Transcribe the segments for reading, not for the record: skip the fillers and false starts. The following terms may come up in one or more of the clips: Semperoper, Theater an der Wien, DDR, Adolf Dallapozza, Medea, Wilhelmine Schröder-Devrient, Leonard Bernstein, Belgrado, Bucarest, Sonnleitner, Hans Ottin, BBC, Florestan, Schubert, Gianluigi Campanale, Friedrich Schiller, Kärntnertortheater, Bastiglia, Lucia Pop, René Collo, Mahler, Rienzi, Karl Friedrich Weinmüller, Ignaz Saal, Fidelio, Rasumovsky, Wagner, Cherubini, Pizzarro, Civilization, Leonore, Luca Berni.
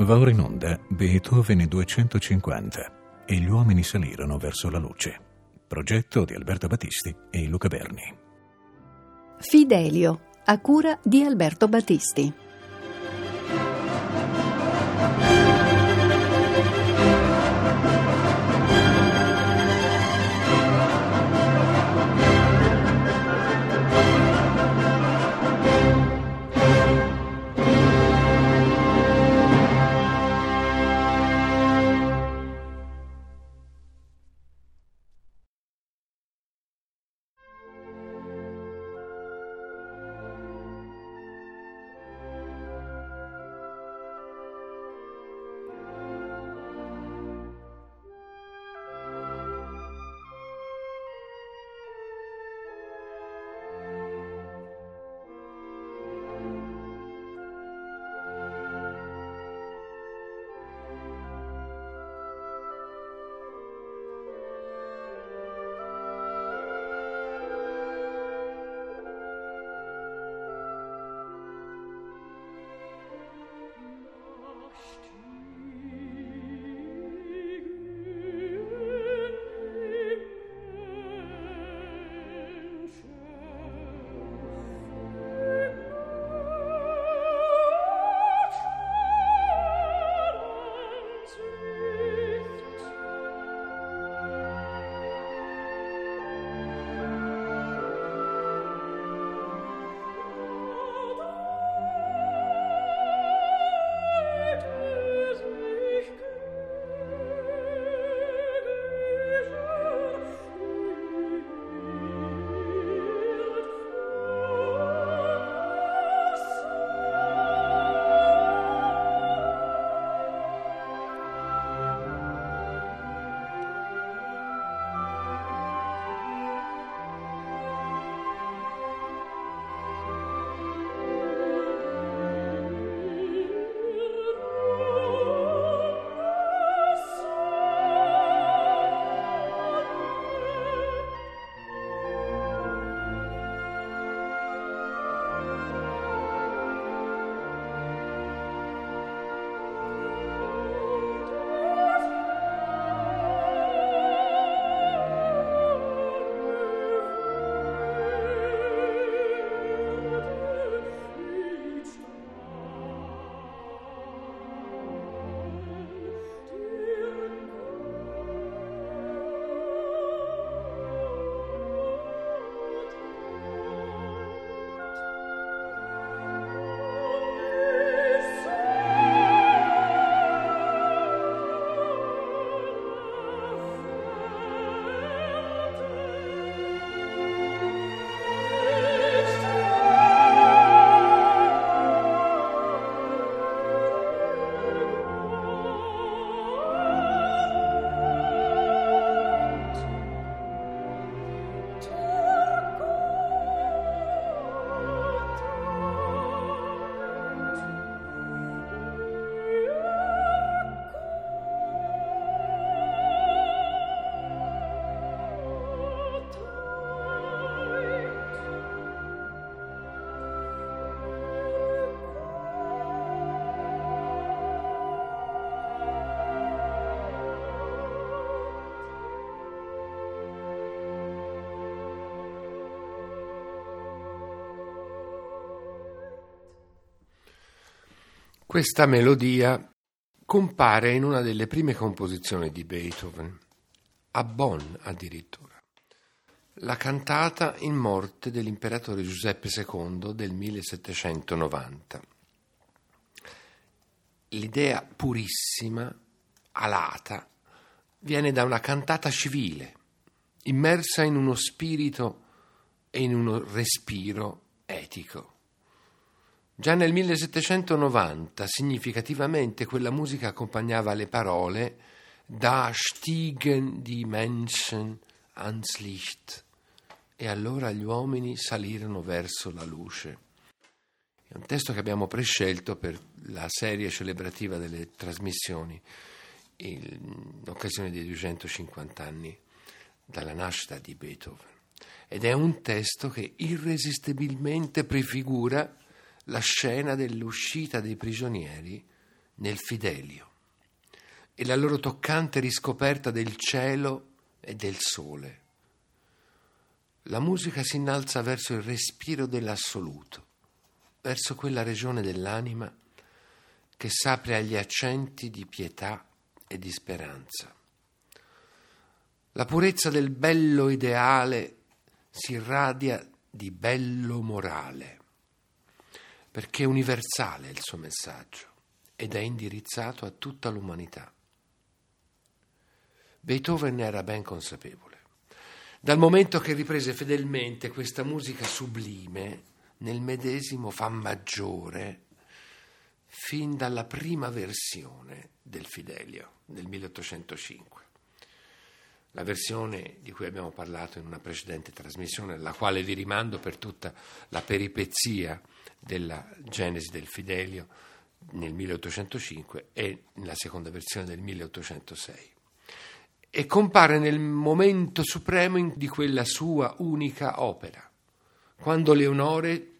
Va ora in onda Beethoven 250 e gli uomini salirono verso la luce. Progetto di Alberto Battisti e Luca Berni. Fidelio, a cura di Alberto Battisti. Questa melodia compare in una delle prime composizioni di Beethoven, a Bonn addirittura, la cantata in morte dell'imperatore Giuseppe II del 1790. L'idea purissima, alata, viene da una cantata civile, immersa in uno spirito e in uno respiro etico. Già nel 1790 significativamente quella musica accompagnava le parole «Da stiegen die Menschen ans Licht» e allora gli uomini salirono verso la luce. È un testo che abbiamo prescelto per la serie celebrativa delle trasmissioni in occasione dei 250 anni dalla nascita di Beethoven, ed è un testo che irresistibilmente prefigura la scena dell'uscita dei prigionieri nel Fidelio e la loro toccante riscoperta del cielo e del sole. La musica si innalza verso il respiro dell'assoluto, verso quella regione dell'anima che s'apre agli accenti di pietà e di speranza. La purezza del bello ideale si irradia di bello morale, perché è universale il suo messaggio ed è indirizzato a tutta l'umanità. Beethoven ne era ben consapevole, dal momento che riprese fedelmente questa musica sublime nel medesimo Fa maggiore fin dalla prima versione del Fidelio del 1805. La versione di cui abbiamo parlato in una precedente trasmissione, alla quale vi rimando per tutta la peripezia della genesi del Fidelio nel 1805 e nella seconda versione del 1806. E compare nel momento supremo di quella sua unica opera, quando Leonore,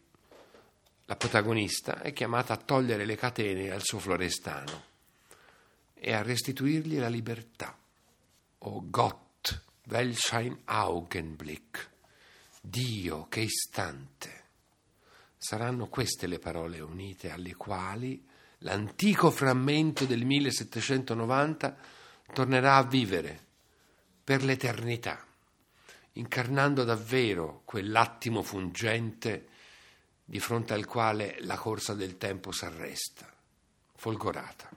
la protagonista, è chiamata a togliere le catene al suo Florestano e a restituirgli la libertà. O Gott, welch ein Augenblick, Dio, che istante. Saranno queste le parole unite alle quali l'antico frammento del 1790 tornerà a vivere per l'eternità, incarnando davvero quell'attimo fungente di fronte al quale la corsa del tempo s'arresta, folgorata.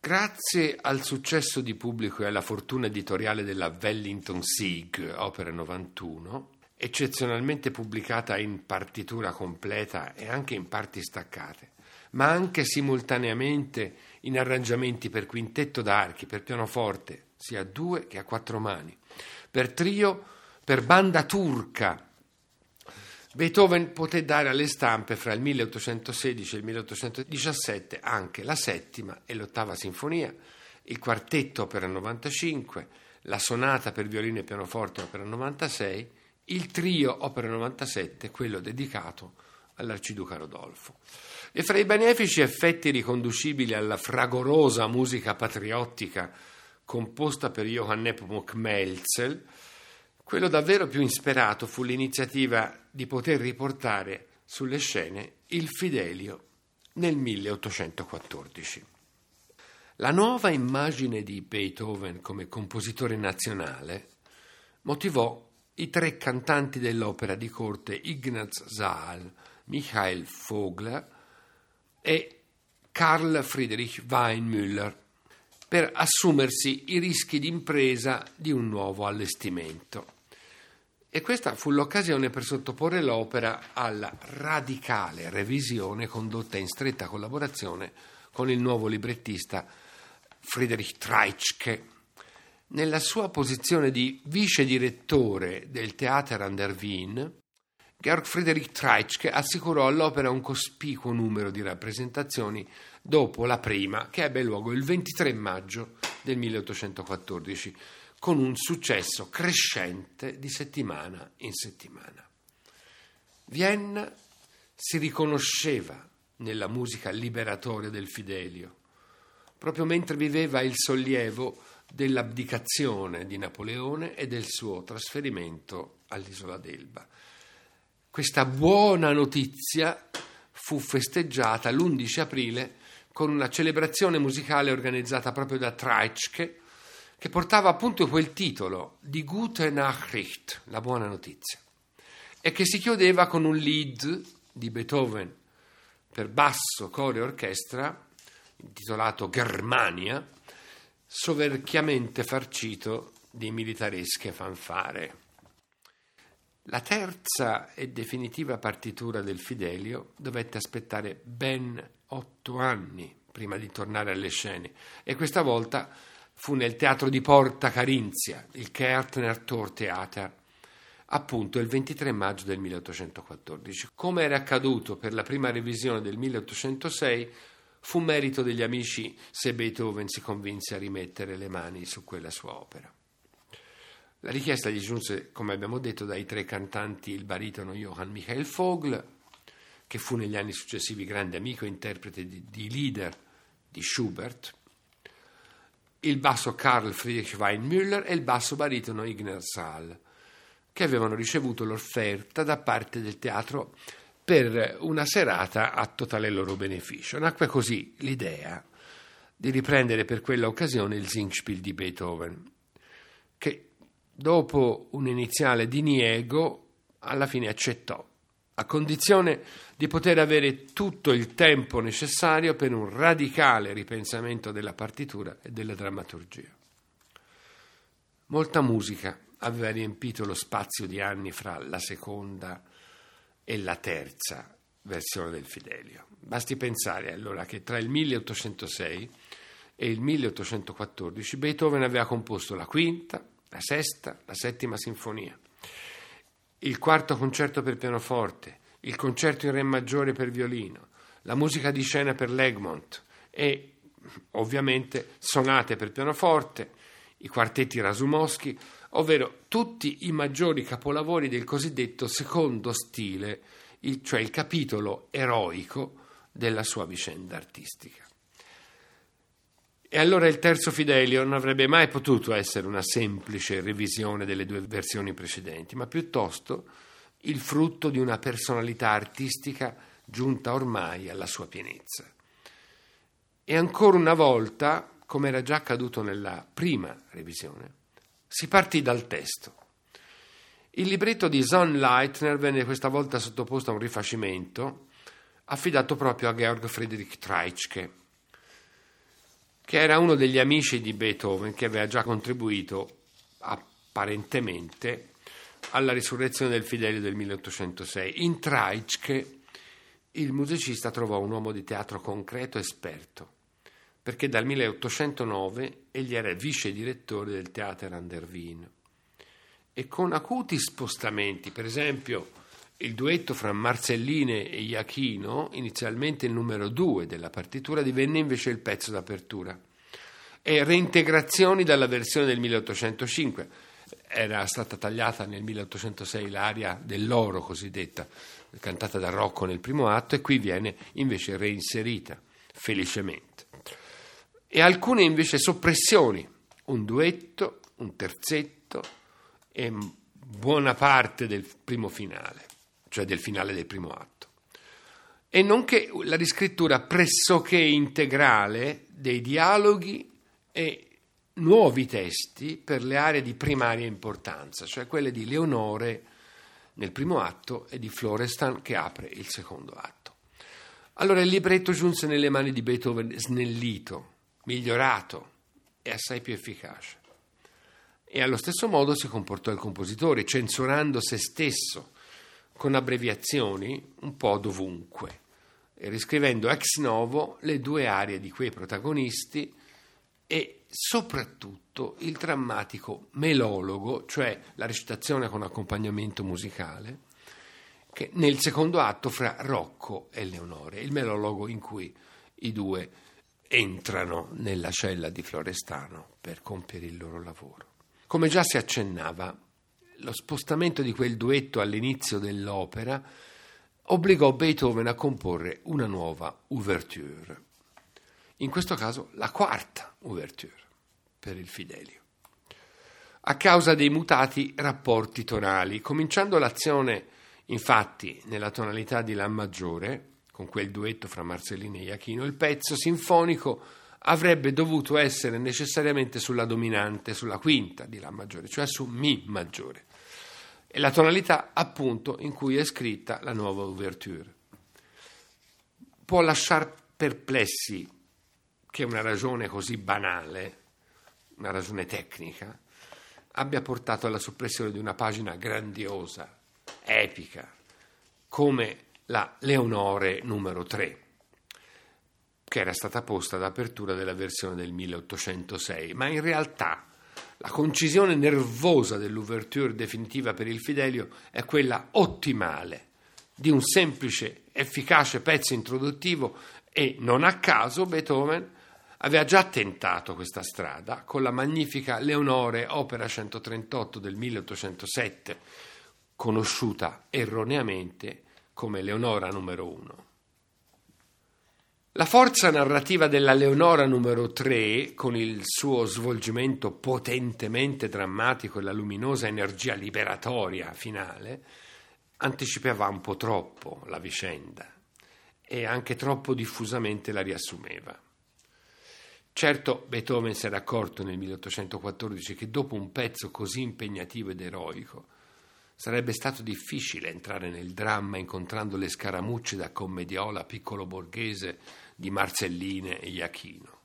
Grazie al successo di pubblico e alla fortuna editoriale della Wellington Sieg, opera 91, eccezionalmente pubblicata in partitura completa e anche in parti staccate, ma anche simultaneamente in arrangiamenti per quintetto d'archi, per pianoforte, sia a due che a quattro mani, per trio, per banda turca. Beethoven poté dare alle stampe fra il 1816 e il 1817 anche la settima e l'ottava sinfonia, il quartetto opera 95, la sonata per violino e pianoforte opera 96, il trio opera 97, quello dedicato all'arciduca Rodolfo. E fra i benefici effetti riconducibili alla fragorosa musica patriottica composta per Johann Nepomuk Melzel, quello davvero più insperato fu l'iniziativa di poter riportare sulle scene il Fidelio nel 1814. La nuova immagine di Beethoven come compositore nazionale motivò i tre cantanti dell'opera di corte Ignaz Saal, Michael Vogl e Karl Friedrich Weinmüller per assumersi i rischi d'impresa di un nuovo allestimento. E questa fu l'occasione per sottoporre l'opera alla radicale revisione condotta in stretta collaborazione con il nuovo librettista Friedrich Treitschke. Nella sua posizione di vice direttore del Theater an der Wien, Georg Friedrich Treitschke assicurò all'opera un cospicuo numero di rappresentazioni dopo la prima, che ebbe luogo il 23 maggio del 1814, con un successo crescente di settimana in settimana. Vienna si riconosceva nella musica liberatoria del Fidelio, proprio mentre viveva il sollievo dell'abdicazione di Napoleone e del suo trasferimento all'isola d'Elba. Questa buona notizia fu festeggiata l'11 aprile con una celebrazione musicale organizzata proprio da Treitschke, che portava appunto quel titolo, Die gute Nachricht, la buona notizia, e che si chiudeva con un Lied di Beethoven per basso, coro e orchestra, intitolato Germania, soverchiamente farcito di militaresche fanfare. La terza e definitiva partitura del Fidelio dovette aspettare ben 8 anni prima di tornare alle scene, e questa volta fu nel teatro di Porta Carinzia, il Kärntnertortheater, appunto il 23 maggio del 1814. Come era accaduto per la prima revisione del 1806, fu merito degli amici se Beethoven si convinse a rimettere le mani su quella sua opera. La richiesta gli giunse, come abbiamo detto, dai tre cantanti, il baritono Johann Michael Vogl, che fu negli anni successivi grande amico e interprete di leader di Schubert, il basso Karl Friedrich Weinmüller e il basso baritono Ignaz Saal, che avevano ricevuto l'offerta da parte del teatro per una serata a totale loro beneficio. Nacque così l'idea di riprendere per quella occasione il Singspiel di Beethoven, che dopo un iniziale diniego alla fine accettò, a condizione di poter avere tutto il tempo necessario per un radicale ripensamento della partitura e della drammaturgia. Molta musica aveva riempito lo spazio di anni fra la seconda e la terza versione del Fidelio. Basti pensare allora che tra il 1806 e il 1814 Beethoven aveva composto la quinta, la sesta, la settima sinfonia, il quarto concerto per pianoforte, il concerto in re maggiore per violino, la musica di scena per l'Egmont e ovviamente sonate per pianoforte, i quartetti Rasumovsky, ovvero tutti i maggiori capolavori del cosiddetto secondo stile, cioè il capitolo eroico della sua vicenda artistica. E allora il terzo Fidelio non avrebbe mai potuto essere una semplice revisione delle due versioni precedenti, ma piuttosto il frutto di una personalità artistica giunta ormai alla sua pienezza. E ancora una volta, come era già accaduto nella prima revisione, si partì dal testo. Il libretto di Sonnleitner venne questa volta sottoposto a un rifacimento affidato proprio a Georg Friedrich Treitschke, che era uno degli amici di Beethoven, che aveva già contribuito apparentemente alla risurrezione del Fidelio del 1806. In Treitschke il musicista trovò un uomo di teatro concreto esperto, perché dal 1809 egli era vice direttore del Theater an der Wien, e con acuti spostamenti, per esempio il duetto fra Marzelline e Iachino, inizialmente il numero 2 della partitura, divenne invece il pezzo d'apertura, e reintegrazioni dalla versione del 1805. Era stata tagliata nel 1806 l'aria dell'oro cosiddetta, cantata da Rocco nel primo atto, e qui viene invece reinserita, felicemente. E alcune invece soppressioni, un duetto, un terzetto e buona parte del primo finale, cioè del finale del primo atto. E nonché la riscrittura pressoché integrale dei dialoghi e nuovi testi per le aree di primaria importanza, cioè quelle di Leonore nel primo atto e di Florestan che apre il secondo atto. Allora il libretto giunse nelle mani di Beethoven snellito, migliorato e assai più efficace. E allo stesso modo si comportò il compositore, censurando se stesso con abbreviazioni un po' dovunque e riscrivendo ex novo le due arie di quei protagonisti e soprattutto il drammatico melologo, cioè la recitazione con accompagnamento musicale, che nel secondo atto fra Rocco e Leonore, il melologo in cui i due entrano nella cella di Florestano per compiere il loro lavoro. Come già si accennava, lo spostamento di quel duetto all'inizio dell'opera obbligò Beethoven a comporre una nuova ouverture, in questo caso la quarta ouverture per il Fidelio, a causa dei mutati rapporti tonali, cominciando l'azione infatti nella tonalità di La maggiore. Con quel duetto fra Marzelline e Iachino, il pezzo sinfonico avrebbe dovuto essere necessariamente sulla dominante, sulla quinta di La maggiore, cioè su Mi maggiore, e la tonalità appunto in cui è scritta la nuova ouverture. Può lasciar perplessi che una ragione così banale, una ragione tecnica, abbia portato alla soppressione di una pagina grandiosa, epica, come la Leonore numero 3, che era stata posta ad apertura della versione del 1806, ma in realtà la concisione nervosa dell'ouverture definitiva per il Fidelio è quella ottimale di un semplice, efficace pezzo introduttivo, e non a caso Beethoven aveva già tentato questa strada con la magnifica Leonore, opera 138 del 1807, conosciuta erroneamente come Leonora numero 1. La forza narrativa della Leonora numero 3, con il suo svolgimento potentemente drammatico e la luminosa energia liberatoria finale, anticipava un po' troppo la vicenda e anche troppo diffusamente la riassumeva. Certo, Beethoven si era accorto nel 1814 che dopo un pezzo così impegnativo ed eroico sarebbe stato difficile entrare nel dramma incontrando le scaramucce da commediola piccolo borghese di Marzelline e Iachino.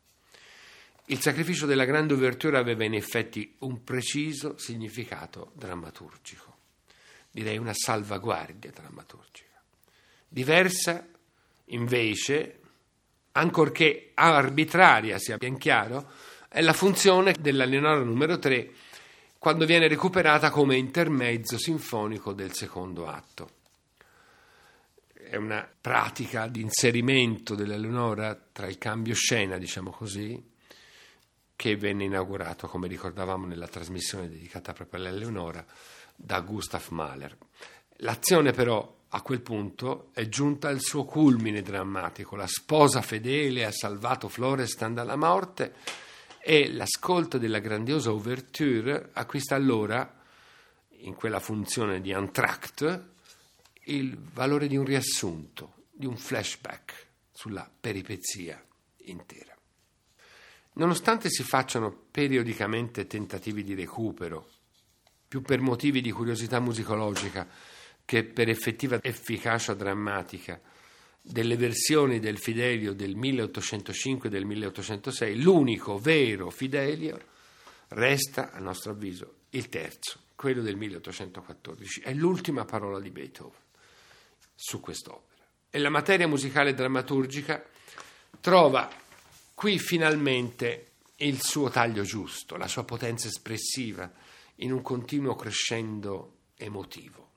Il sacrificio della grande ouverture aveva in effetti un preciso significato drammaturgico, direi una salvaguardia drammaturgica. Diversa, invece, ancorché arbitraria, sia ben chiaro, è la funzione della Leonora numero 3 quando viene recuperata come intermezzo sinfonico del secondo atto. È una pratica di inserimento della Leonora tra il cambio scena, diciamo così, che venne inaugurato, come ricordavamo, nella trasmissione dedicata proprio alla Leonora da Gustav Mahler. L'azione però a quel punto è giunta al suo culmine drammatico. La sposa fedele ha salvato Florestan dalla morte e l'ascolto della grandiosa ouverture acquista allora, in quella funzione di entr'acte, il valore di un riassunto, di un flashback sulla peripezia intera. Nonostante si facciano periodicamente tentativi di recupero, più per motivi di curiosità musicologica che per effettiva efficacia drammatica, delle versioni del Fidelio del 1805 e del 1806, l'unico vero Fidelio resta, a nostro avviso, il terzo, quello del 1814. È l'ultima parola di Beethoven su quest'opera. E la materia musicale drammaturgica trova qui finalmente il suo taglio giusto, la sua potenza espressiva in un continuo crescendo emotivo.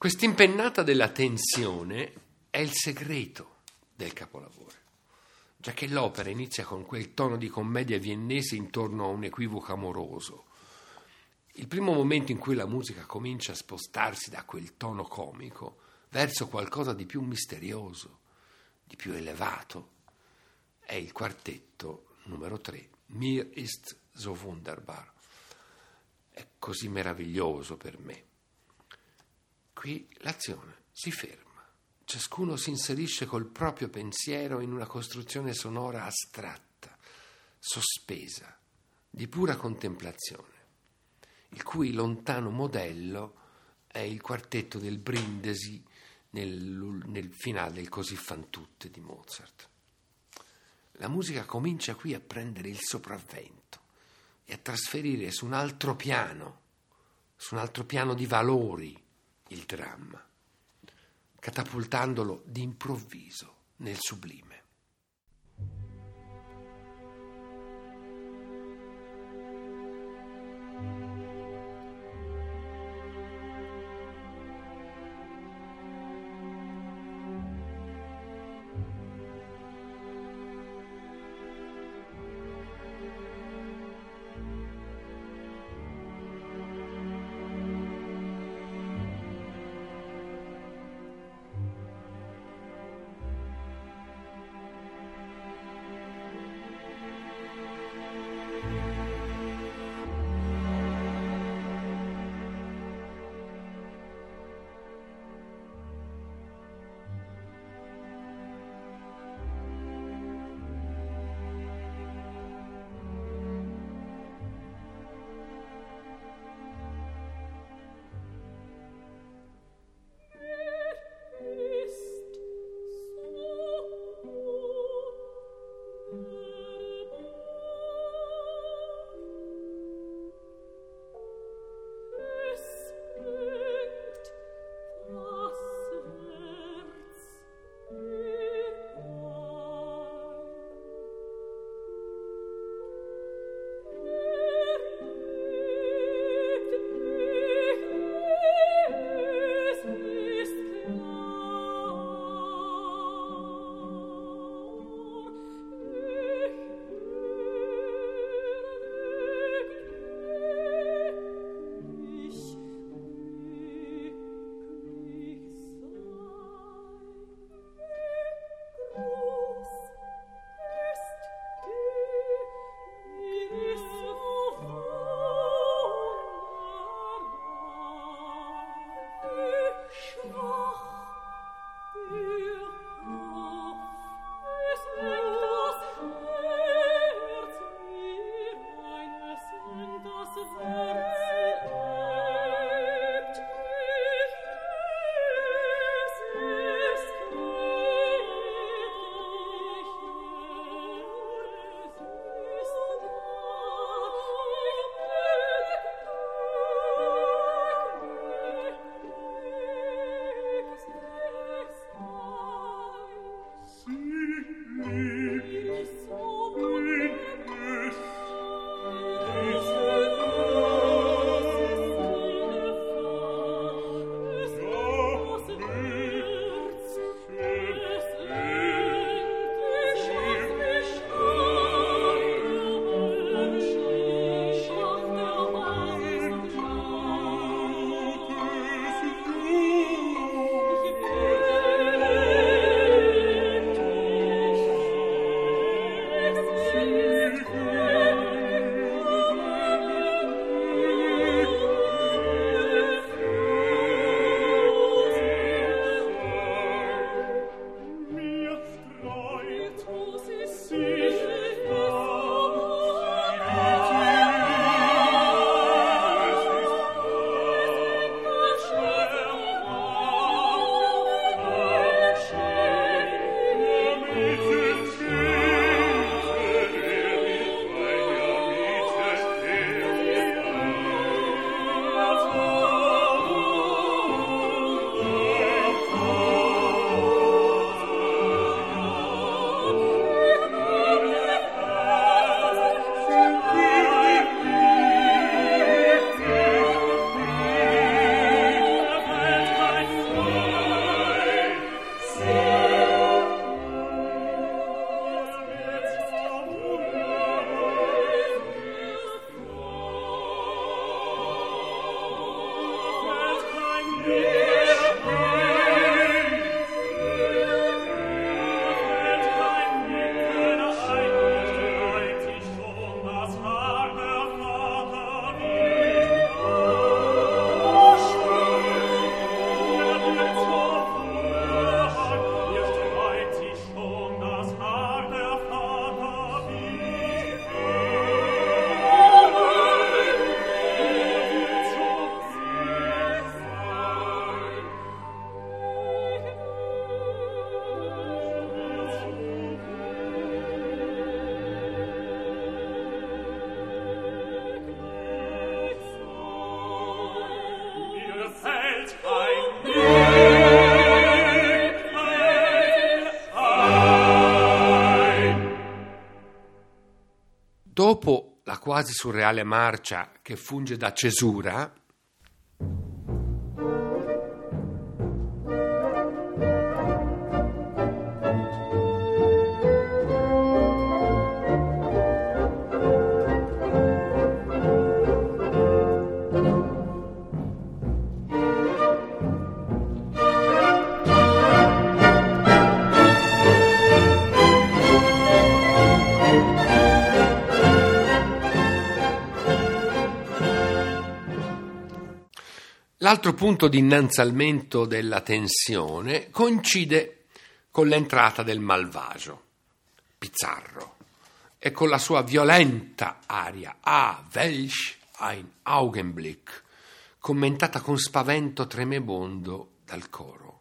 Quest'impennata della tensione è il segreto del capolavoro, già che l'opera inizia con quel tono di commedia viennese intorno a un equivoco amoroso. Il primo momento in cui la musica comincia a spostarsi da quel tono comico verso qualcosa di più misterioso, di più elevato, è il quartetto numero 3, Mir ist so wunderbar. È così meraviglioso per me. Qui l'azione si ferma. Ciascuno si inserisce col proprio pensiero in una costruzione sonora astratta, sospesa, di pura contemplazione, il cui lontano modello è il quartetto del Brindisi nel finale del Così fan tutte di Mozart. La musica comincia qui a prendere il sopravvento e a trasferire su un altro piano di valori, il dramma, catapultandolo d'improvviso nel sublime. Dopo la quasi surreale marcia che funge da cesura, l'altro punto di innalzamento della tensione coincide con l'entrata del malvagio, Pizzarro, e con la sua violenta aria "Ah, welch ein Augenblick", commentata con spavento tremebondo dal coro.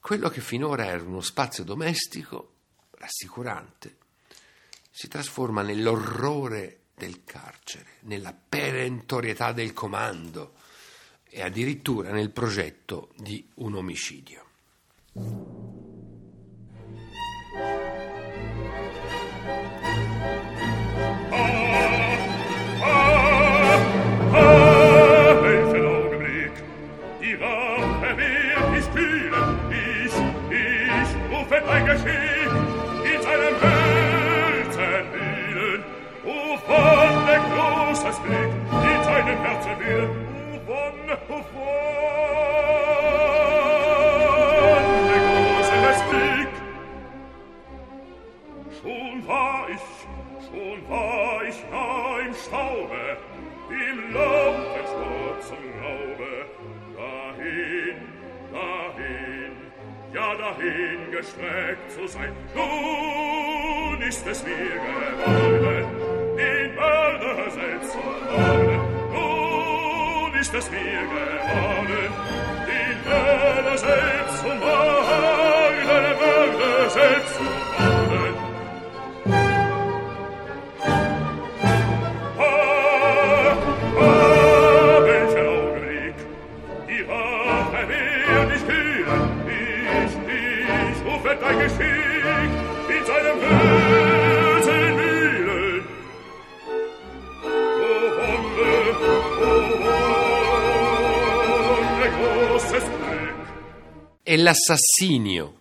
Quello che finora era uno spazio domestico, rassicurante, si trasforma nell'orrore del carcere, nella perentorietà del comando, e addirittura nel progetto di un omicidio. Schon war ich nah im Staube, im lauten schwarzen Raube, dahin, ja dahin gestreckt zu sein. Nun ist es mir geworden, den Mörder selbst zu ermorden. Nun ist es mir geworden, den Mörder selbst zu ermorden, den Mörder selbst zu ermorden. E l'assassinio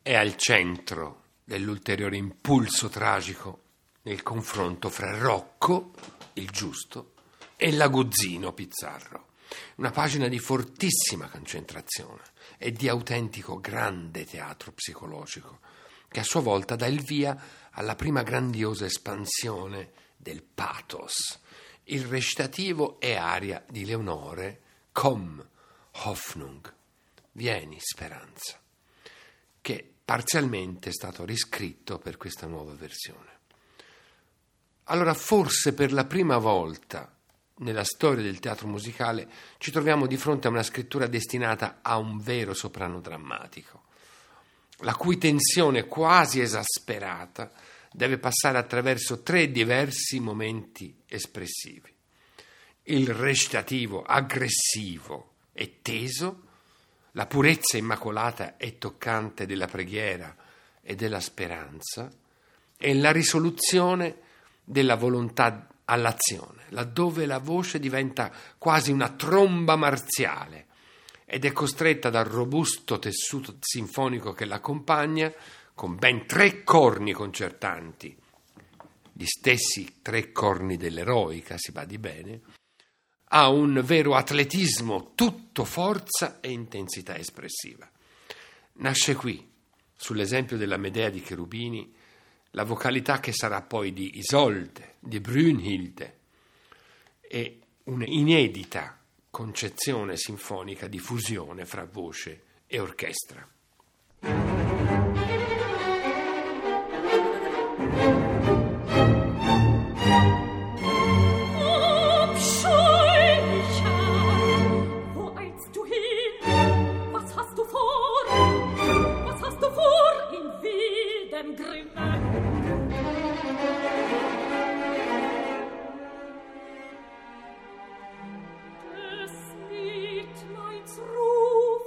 è al centro dell'ulteriore impulso tragico nel confronto fra Rocco, il giusto, e l'aguzzino Pizzarro. Una pagina di fortissima concentrazione e di autentico grande teatro psicologico, che a sua volta dà il via alla prima grandiosa espansione del pathos, il recitativo e aria di Leonore, "Komm, Hoffnung", "Vieni, speranza", che parzialmente è stato riscritto per questa nuova versione. Allora, forse per la prima volta nella storia del teatro musicale ci troviamo di fronte a una scrittura destinata a un vero soprano drammatico, la cui tensione quasi esasperata deve passare attraverso tre diversi momenti espressivi: il recitativo aggressivo e teso, la purezza immacolata e toccante della preghiera e della speranza, e la risoluzione della volontà all'azione, laddove la voce diventa quasi una tromba marziale ed è costretta dal robusto tessuto sinfonico che l'accompagna, con ben tre corni concertanti, gli stessi tre corni dell'eroica, si badi bene, a un vero atletismo tutto forza e intensità espressiva. Nasce qui, sull'esempio della Medea di Cherubini, la vocalità che sarà poi di Isolde, di Brünnhilde, e un'inedita concezione sinfonica di fusione fra voce e orchestra. Des Mitleids Ruf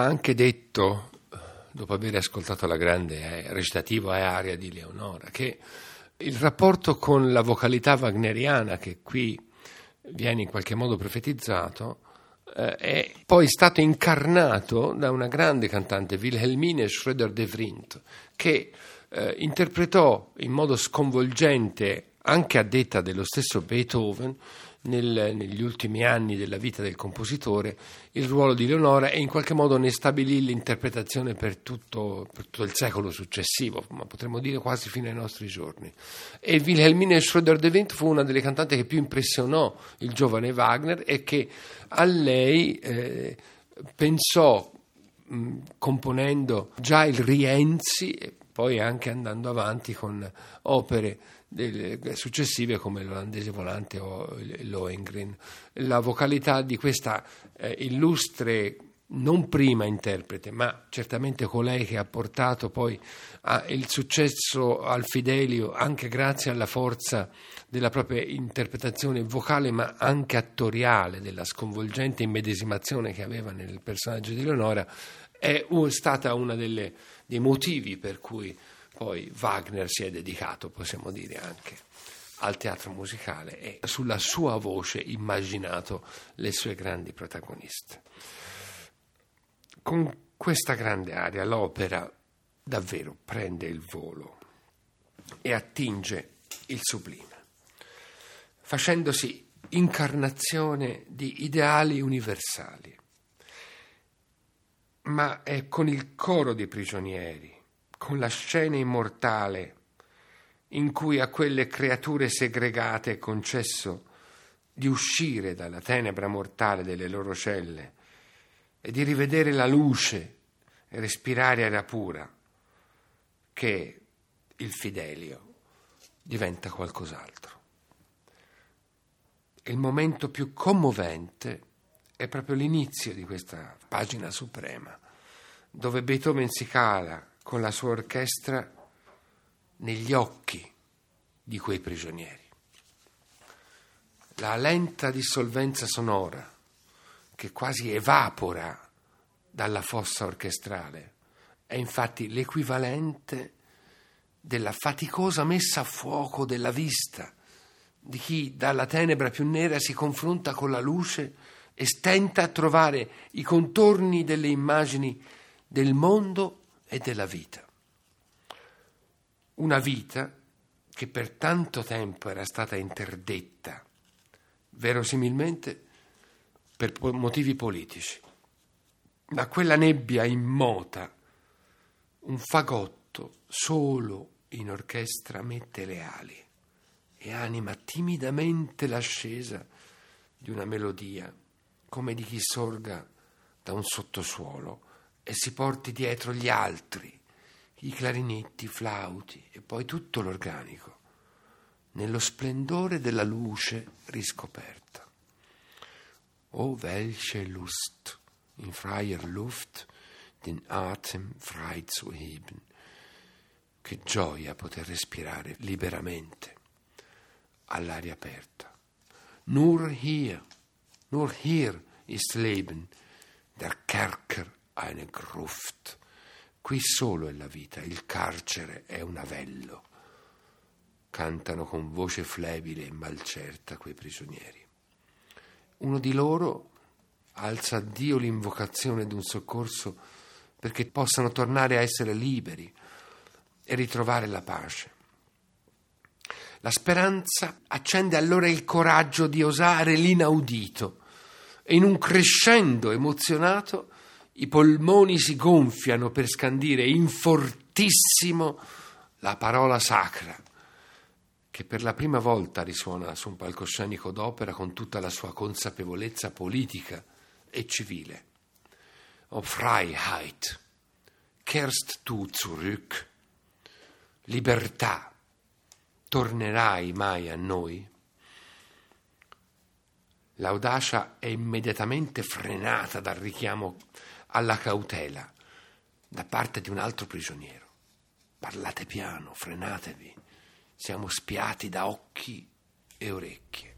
Anche detto, dopo aver ascoltato la grande recitativa e aria di Leonora, che il rapporto con la vocalità wagneriana, che qui viene in qualche modo profetizzato, è poi stato incarnato da una grande cantante, Wilhelmine Schröder-Devrient, che interpretò in modo sconvolgente, anche a detta dello stesso Beethoven, negli ultimi anni della vita del compositore, il ruolo di Leonora, e in qualche modo ne stabilì l'interpretazione per tutto il secolo successivo, ma potremmo dire quasi fino ai nostri giorni. E Wilhelmine Schröder-Devrient fu una delle cantanti che più impressionò il giovane Wagner e che a lei pensò, componendo già il Rienzi e poi anche andando avanti con opere successive come l'Olandese volante o Lohengrin. La vocalità di questa illustre, non prima interprete, ma certamente colei che ha portato poi il successo al Fidelio, anche grazie alla forza della propria interpretazione vocale ma anche attoriale, della sconvolgente immedesimazione che aveva nel personaggio di Leonora, è stata una dei motivi per cui poi Wagner si è dedicato, possiamo dire, anche al teatro musicale, e sulla sua voce immaginato le sue grandi protagoniste. Con questa grande aria l'opera davvero prende il volo e attinge il sublime, facendosi incarnazione di ideali universali. Ma è con il coro dei prigionieri, con la scena immortale in cui a quelle creature segregate è concesso di uscire dalla tenebra mortale delle loro celle e di rivedere la luce e respirare aria pura, che il Fidelio diventa qualcos'altro. Il momento più commovente è proprio l'inizio di questa pagina suprema, dove Beethoven si cala con la sua orchestra negli occhi di quei prigionieri. La lenta dissolvenza sonora che quasi evapora dalla fossa orchestrale è infatti l'equivalente della faticosa messa a fuoco della vista di chi dalla tenebra più nera si confronta con la luce e stenta a trovare i contorni delle immagini del mondo e della vita. Una vita che per tanto tempo era stata interdetta, verosimilmente per motivi politici. Da quella nebbia immota un fagotto solo in orchestra mette le ali e anima timidamente l'ascesa di una melodia, come di chi sorga da un sottosuolo e si porti dietro gli altri, i clarinetti, i flauti e poi tutto l'organico, nello splendore della luce riscoperta. O welche Lust, in freier Luft den Atem frei zu heben. Che gioia poter respirare liberamente all'aria aperta. Nur hier ist Leben, der Kerker eine Gruft. Qui solo è la vita, il carcere è un avello. Cantano con voce flebile e malcerta quei prigionieri. Uno di loro alza a Dio l'invocazione d'un soccorso perché possano tornare a essere liberi e ritrovare la pace. La speranza accende allora il coraggio di osare l'inaudito e in un crescendo emozionato i polmoni si gonfiano per scandire in fortissimo la parola sacra, che per la prima volta risuona su un palcoscenico d'opera con tutta la sua consapevolezza politica e civile. O Freiheit, kehrst du zurück? Libertà, tornerai mai a noi? L'audacia è immediatamente frenata dal richiamo alla cautela da parte di un altro prigioniero. Parlate piano, frenatevi. Siamo spiati da occhi e orecchie.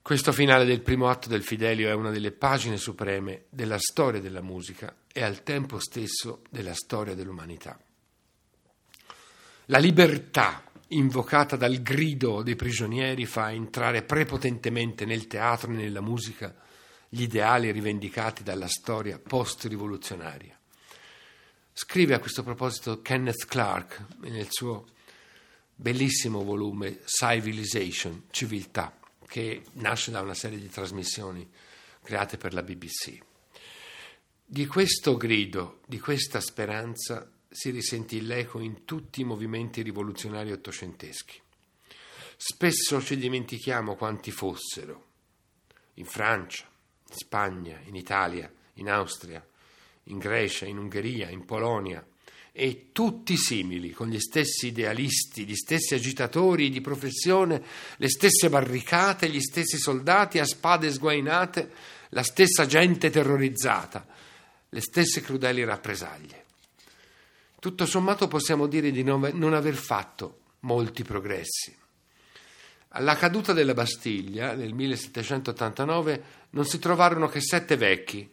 Questo finale del primo atto del Fidelio è una delle pagine supreme della storia della musica e al tempo stesso della storia dell'umanità. La libertà invocata dal grido dei prigionieri fa entrare prepotentemente nel teatro e nella musica gli ideali rivendicati dalla storia post-rivoluzionaria. Scrive a questo proposito Kenneth Clark nel suo bellissimo volume Civilization, Civiltà, che nasce da una serie di trasmissioni create per la BBC. Di questo grido, di questa speranza, si risentì l'eco in tutti i movimenti rivoluzionari ottocenteschi. Spesso ci dimentichiamo quanti fossero, in Francia, in Spagna, in Italia, in Austria, in Grecia, in Ungheria, in Polonia, e tutti simili, con gli stessi idealisti, gli stessi agitatori di professione, le stesse barricate, gli stessi soldati a spade sguainate, la stessa gente terrorizzata, le stesse crudeli rappresaglie. Tutto sommato possiamo dire di non aver fatto molti progressi. Alla caduta della Bastiglia nel 1789 non si trovarono che 7 vecchi,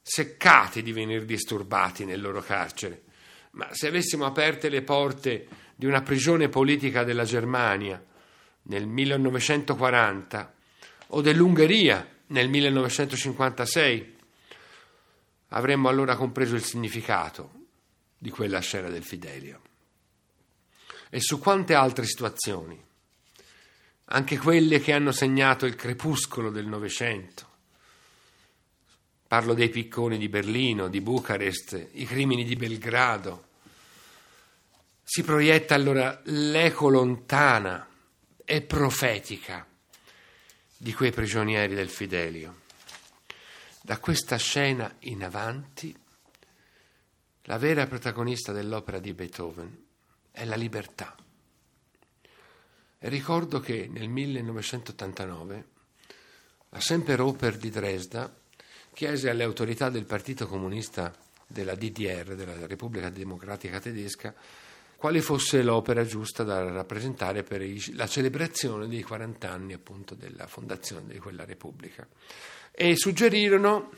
seccati di venir disturbati nel loro carcere. Ma se avessimo aperte le porte di una prigione politica della Germania nel 1940 o dell'Ungheria nel 1956, avremmo allora compreso il significato di quella scena del Fidelio. E su quante altre situazioni, anche quelle che hanno segnato il crepuscolo del Novecento. Parlo dei picconi di Berlino, di Bucarest, i crimini di Belgrado. Si proietta allora l'eco lontana e profetica di quei prigionieri del Fidelio. Da questa scena in avanti La vera protagonista dell'opera di Beethoven è la libertà. E ricordo che nel 1989 la Semperoper di Dresda chiese alle autorità del Partito Comunista della DDR, della Repubblica Democratica Tedesca, quale fosse l'opera giusta da rappresentare per la celebrazione dei 40 anni appunto della fondazione di quella Repubblica. E suggerirono,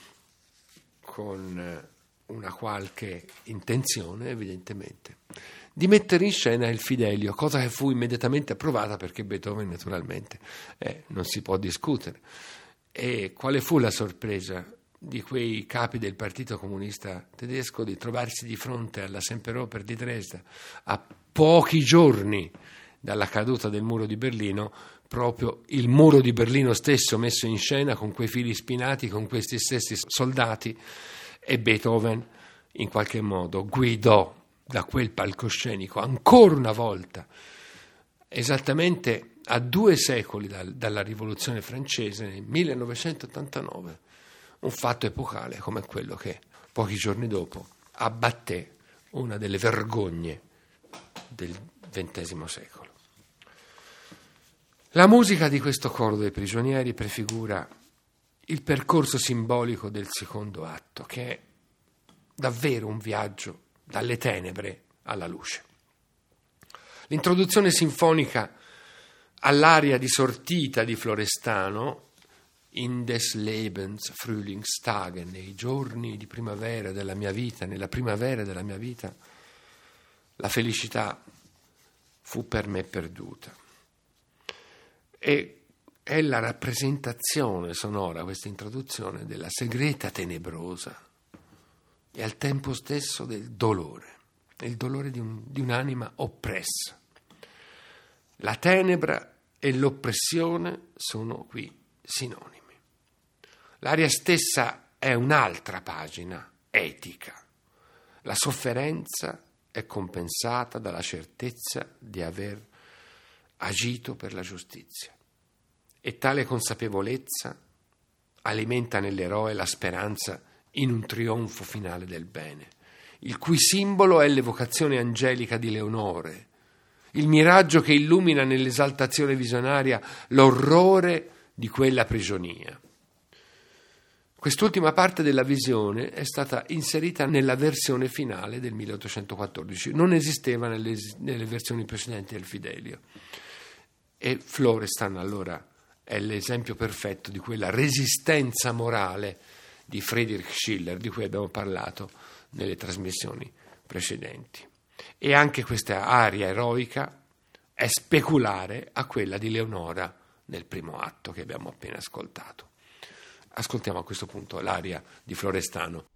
con una qualche intenzione evidentemente, di mettere in scena il Fidelio, cosa che fu immediatamente approvata perché Beethoven naturalmente non si può discutere. E quale fu la sorpresa di quei capi del Partito Comunista Tedesco di trovarsi di fronte alla Semperoper di Dresda a pochi giorni dalla caduta del muro di Berlino, proprio il muro di Berlino stesso messo in scena con quei fili spinati, con questi stessi soldati, e Beethoven in qualche modo guidò da quel palcoscenico ancora una volta, esattamente a 2 secoli dalla Rivoluzione francese nel 1989, un fatto epocale come quello che pochi giorni dopo abbatté una delle vergogne del XX secolo. La musica di questo coro dei prigionieri prefigura il percorso simbolico del secondo atto, che è davvero un viaggio dalle tenebre alla luce. L'introduzione sinfonica all'aria di sortita di Florestano, in des Lebens Frühlingstage, nei giorni di primavera della mia vita, nella primavera della mia vita, la felicità fu per me perduta. E è la rappresentazione sonora, questa introduzione, della segreta tenebrosa e al tempo stesso del dolore, il dolore di un'anima oppressa. La tenebra e l'oppressione sono qui sinonimi. L'aria stessa è un'altra pagina etica. La sofferenza è compensata dalla certezza di aver agito per la giustizia, e tale consapevolezza alimenta nell'eroe la speranza in un trionfo finale del bene, il cui simbolo è l'evocazione angelica di Leonore, il miraggio che illumina nell'esaltazione visionaria l'orrore di quella prigionia. Quest'ultima parte della visione è stata inserita nella versione finale del 1814, non esisteva nelle versioni precedenti del Fidelio. E Florestan allora è l'esempio perfetto di quella resistenza morale di Friedrich Schiller, di cui abbiamo parlato nelle trasmissioni precedenti. E anche questa aria eroica è speculare a quella di Leonora nel primo atto che abbiamo appena ascoltato. Ascoltiamo a questo punto l'aria di Florestano.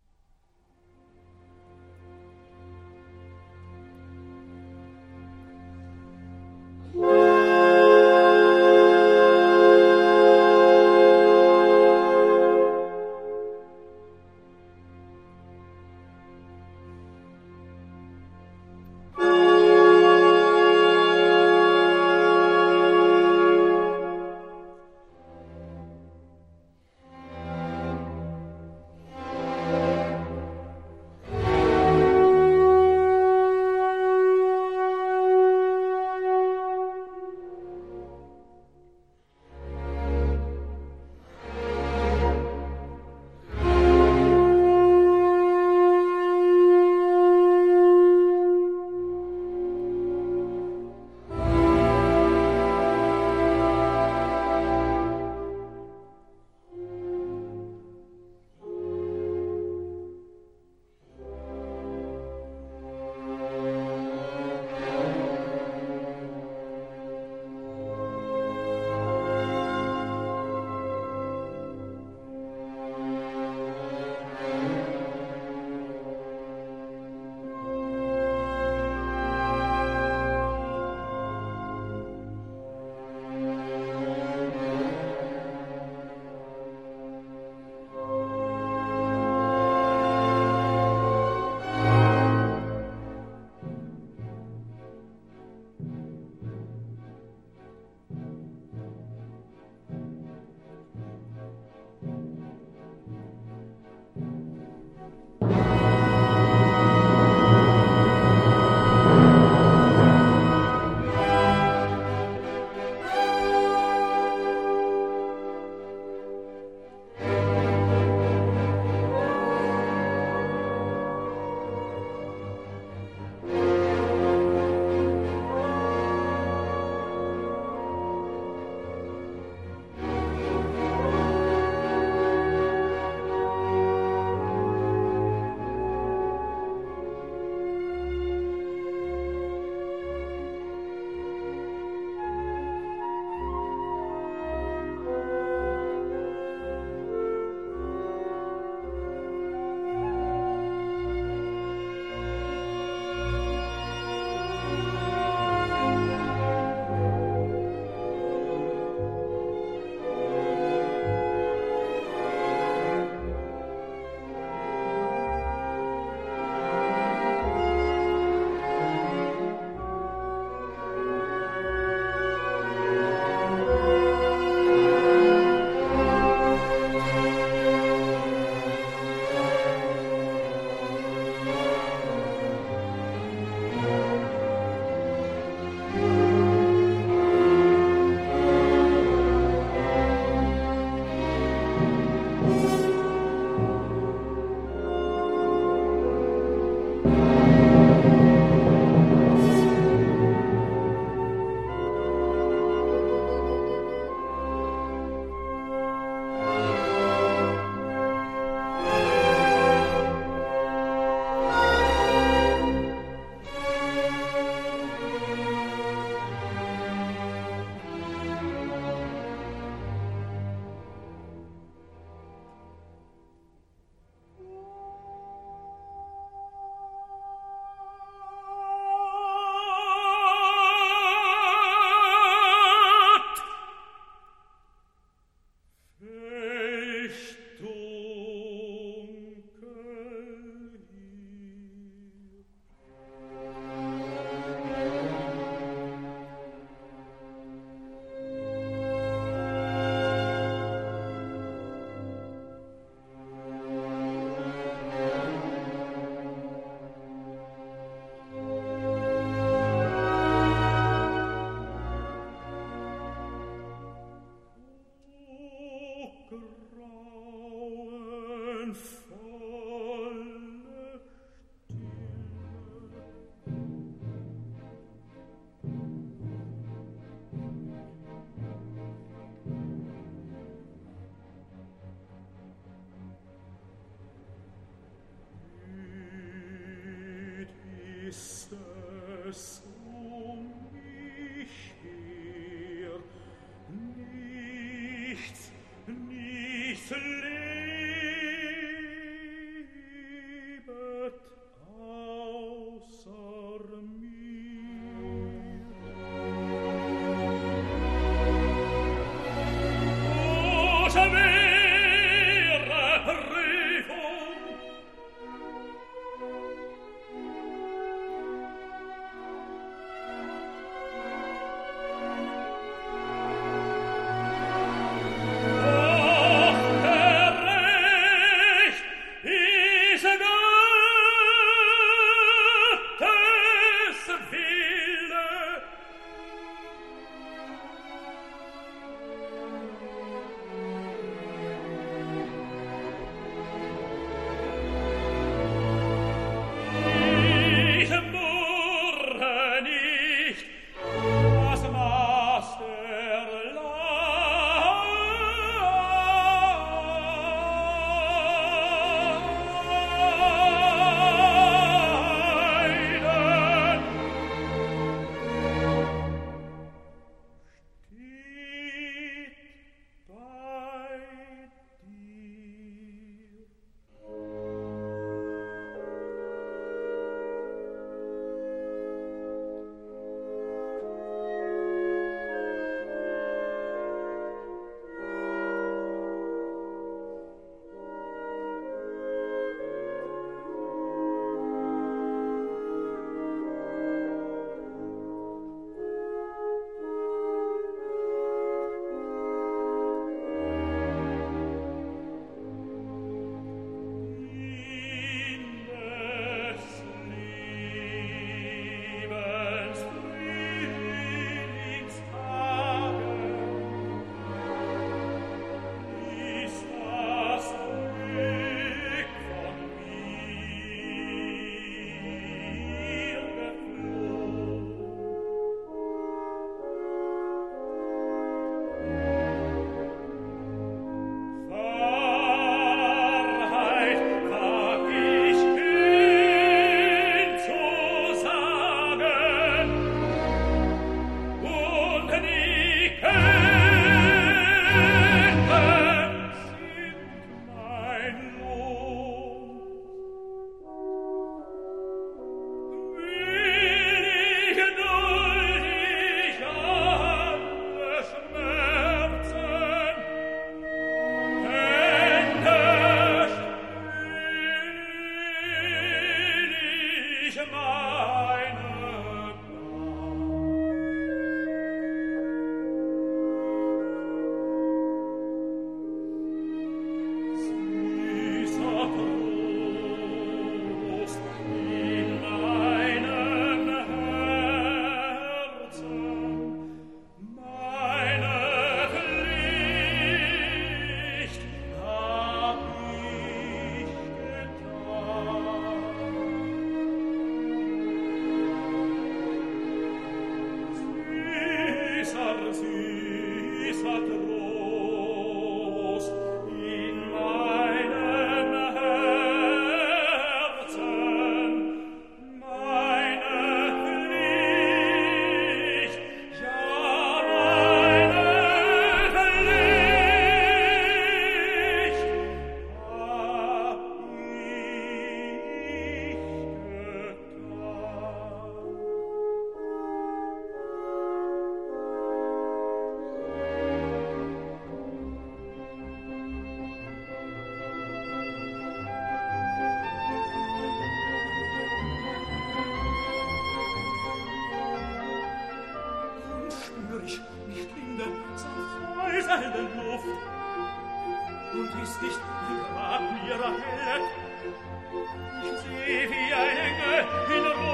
Ich lieb wie ein Engel,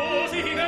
und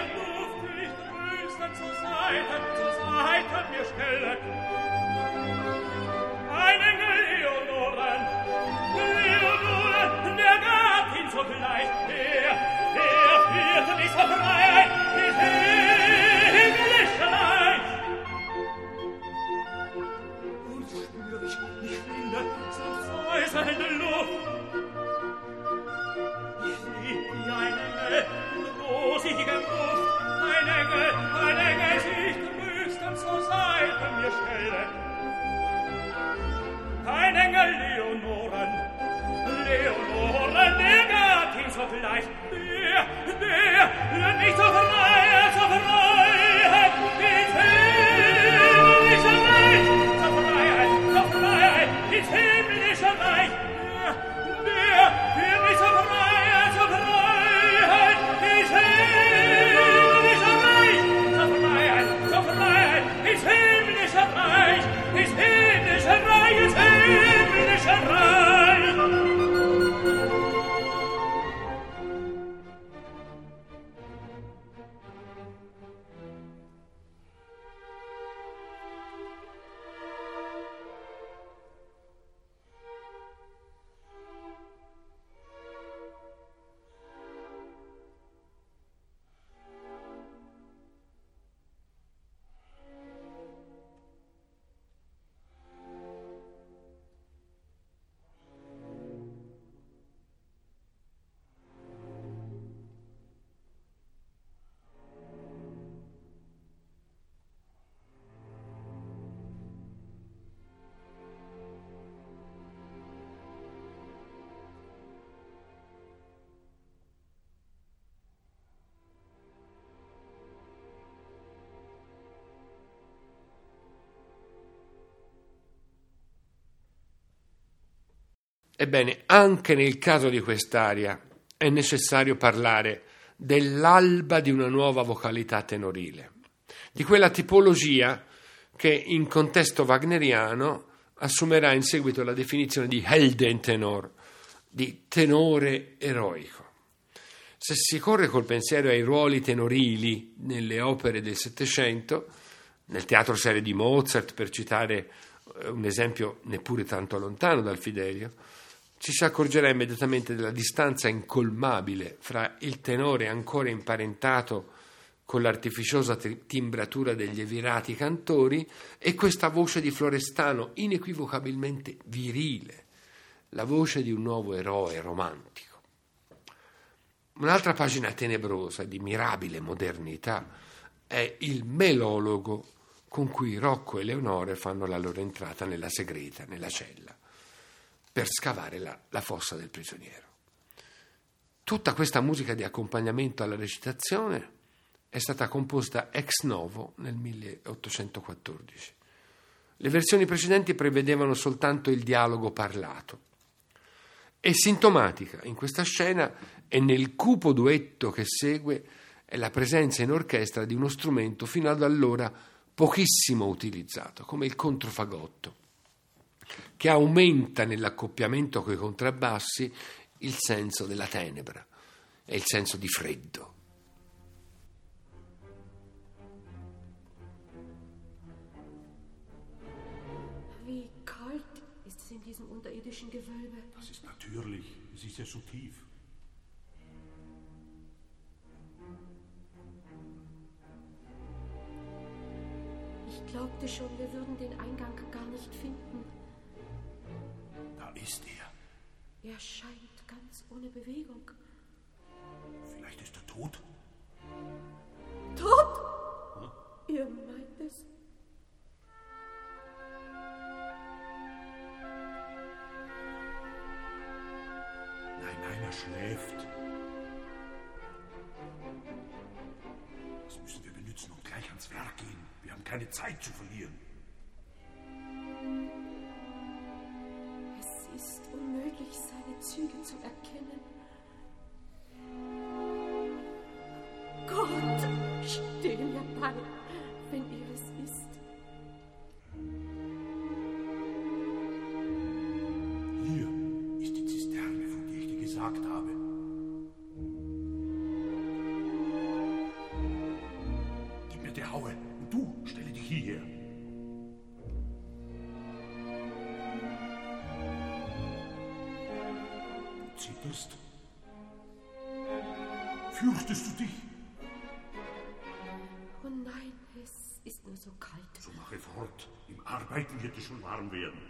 Ebbene, anche nel caso di quest'aria è necessario parlare dell'alba di una nuova vocalità tenorile, di quella tipologia che in contesto wagneriano assumerà in seguito la definizione di Heldentenor, di tenore eroico. Se si corre col pensiero ai ruoli tenorili nelle opere del Settecento, nel teatro serie di Mozart, per citare un esempio neppure tanto lontano dal Fidelio, ci si accorgerà immediatamente della distanza incolmabile fra il tenore ancora imparentato con l'artificiosa timbratura degli evirati cantori e questa voce di Florestano inequivocabilmente virile, la voce di un nuovo eroe romantico. Un'altra pagina tenebrosa di mirabile modernità è il melologo con cui Rocco e Leonore fanno la loro entrata nella segreta, nella cella, per scavare la fossa del prigioniero. Tutta questa musica di accompagnamento alla recitazione è stata composta ex novo nel 1814. Le versioni precedenti prevedevano soltanto il dialogo parlato. E sintomatica in questa scena e nel cupo duetto che segue è la presenza in orchestra di uno strumento fino ad allora pochissimo utilizzato, come il controfagotto, che aumenta nell'accoppiamento coi contrabbassi il senso della tenebra e il senso di freddo. Das ist natürlich, es ist ja so tief. Ich glaubte schon, wir würden den Eingang gar nicht finden. Da ist er. Er scheint ganz ohne Bewegung. Vielleicht ist er tot. Tot? Hm? Ihr meint es? Er schläft. Das müssen wir benutzen und gleich ans Werk gehen. Wir haben keine Zeit zu verlieren. Es ist unmöglich, seine Züge zu erkennen. Gott, stehe mir bei, wenn er es ist. Fürchtest du dich? Oh nein, es ist nur so kalt. So mache fort. Im Arbeiten wird es schon warm werden.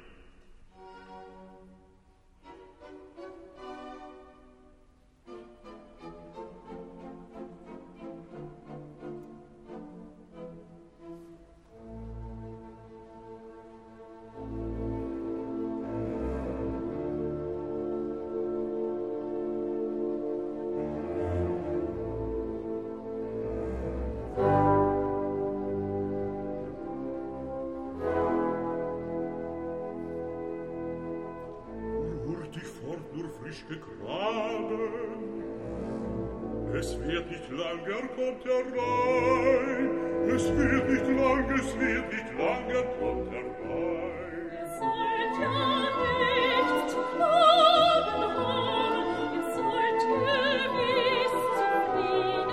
Gegraben. Es wird nicht lang, kommt herein. Es wird nicht lang, kommt herein. Ihr sollt ja nicht zu klagen haben, ihr sollt gewiss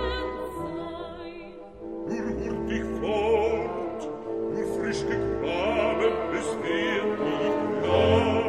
zufrieden sein. Nur hurtig fort, nur frisch gegraben, es wird nicht lang.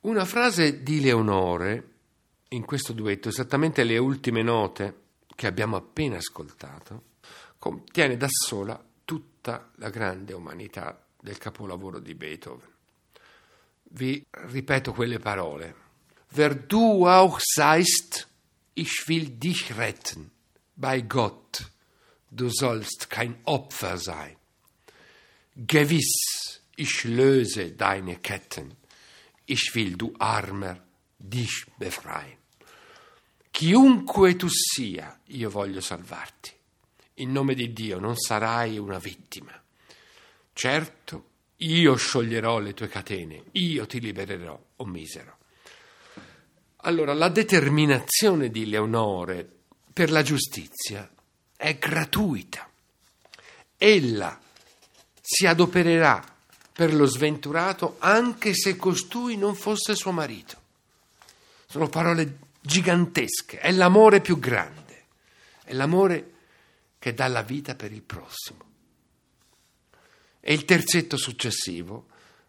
Una frase di Leonore in questo duetto, esattamente le ultime note che abbiamo appena ascoltato, contiene da sola tutta la grande umanità del capolavoro di Beethoven. Vi ripeto quelle parole: Wer du auch seist, ich will dich retten. Bei Gott, du sollst kein Opfer sein. Gewiss, ich löse deine Ketten. Ich will, du Armer, dich befreien. Chiunque tu sia, io voglio salvarti. In nome di Dio non sarai una vittima. Certo, io scioglierò le tue catene, io ti libererò, o misero. Allora, la determinazione di Leonore per la giustizia è gratuita. Ella si adopererà per lo sventurato, anche se costui non fosse suo marito. Sono parole gigantesche. È l'amore più grande, è l'amore che dà la vita per il prossimo. E il terzetto successivo,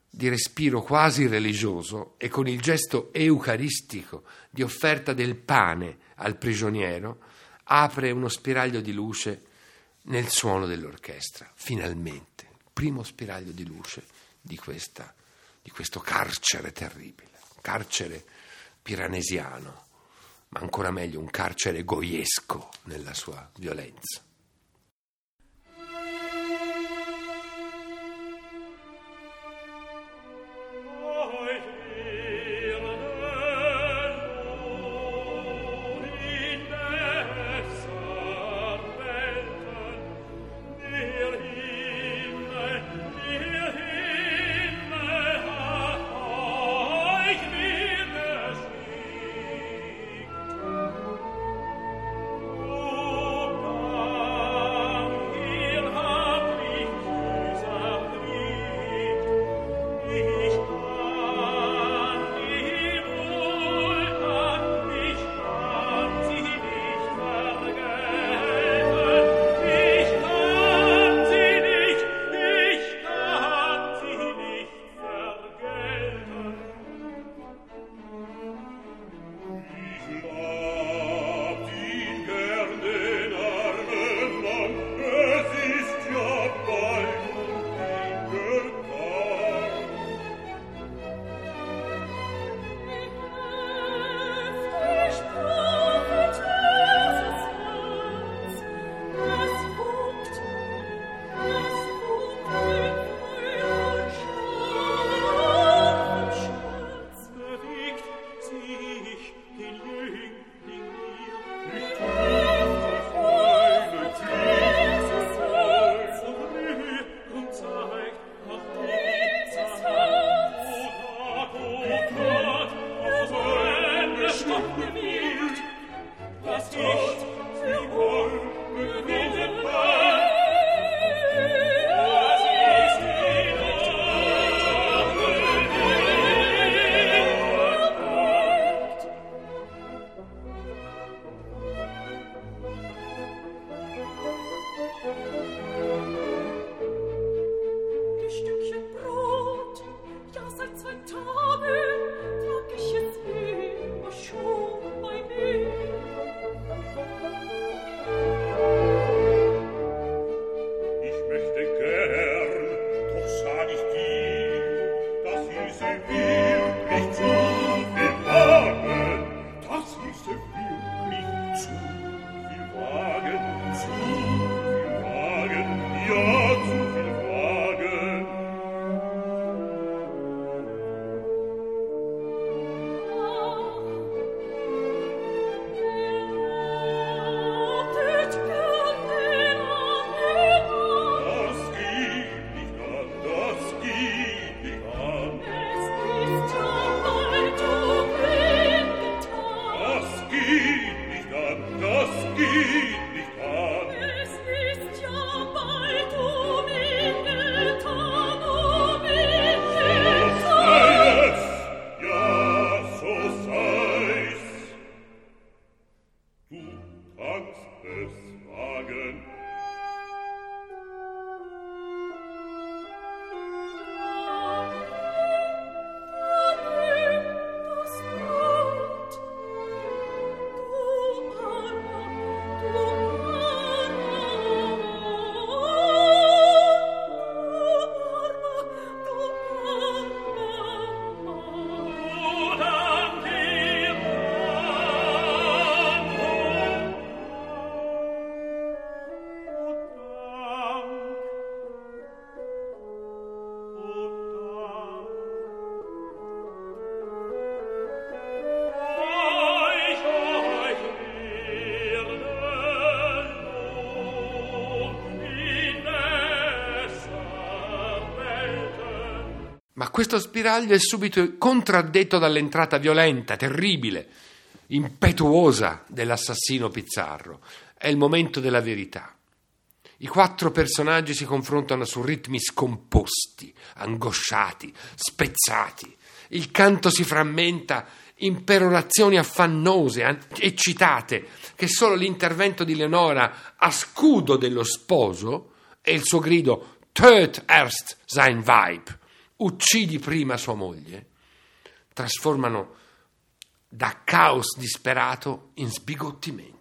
di respiro quasi religioso e con il gesto eucaristico di offerta del pane al prigioniero, apre uno spiraglio di luce nel suono dell'orchestra, finalmente. Primo spiraglio di luce di questo carcere terribile, un carcere piranesiano, ma ancora meglio un carcere goiesco nella sua violenza. Ma questo spiraglio è subito contraddetto dall'entrata violenta, terribile, impetuosa dell'assassino Pizzarro. È il momento della verità. I quattro personaggi si confrontano su ritmi scomposti, angosciati, spezzati. Il canto si frammenta in perorazioni affannose, eccitate, che solo l'intervento di Leonora a scudo dello sposo e il suo grido "Töt erst sein Weib", uccidi prima sua moglie, trasformano da caos disperato in sbigottimento.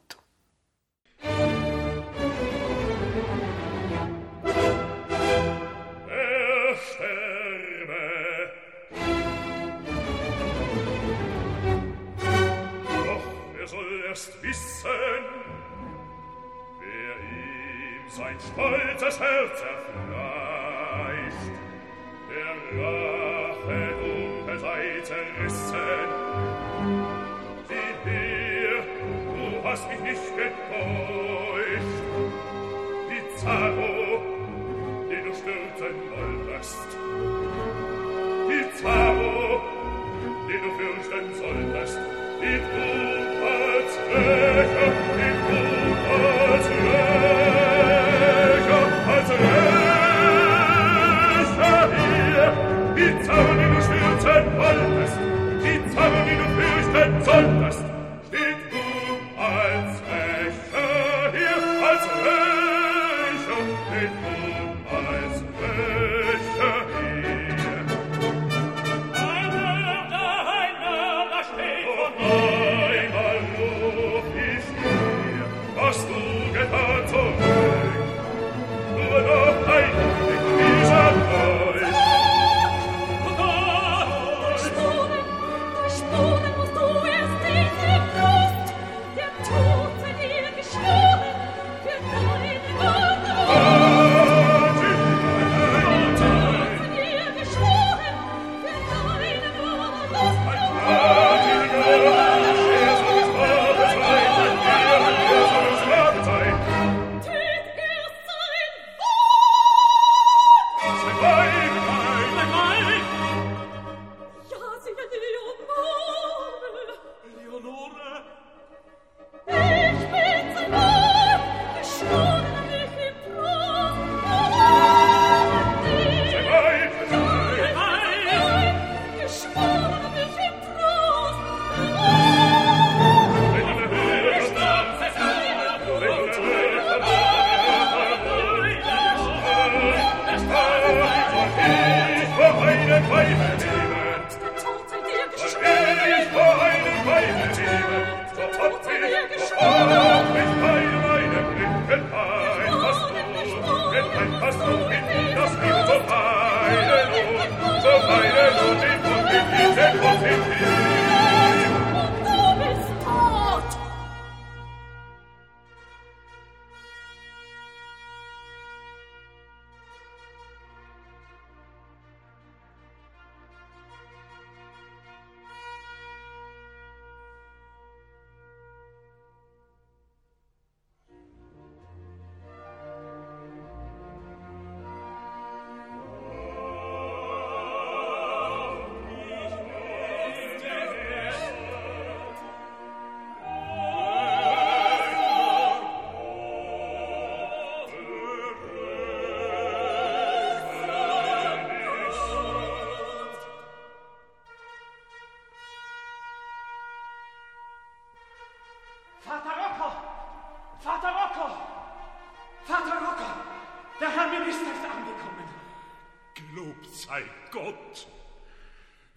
sei Gott.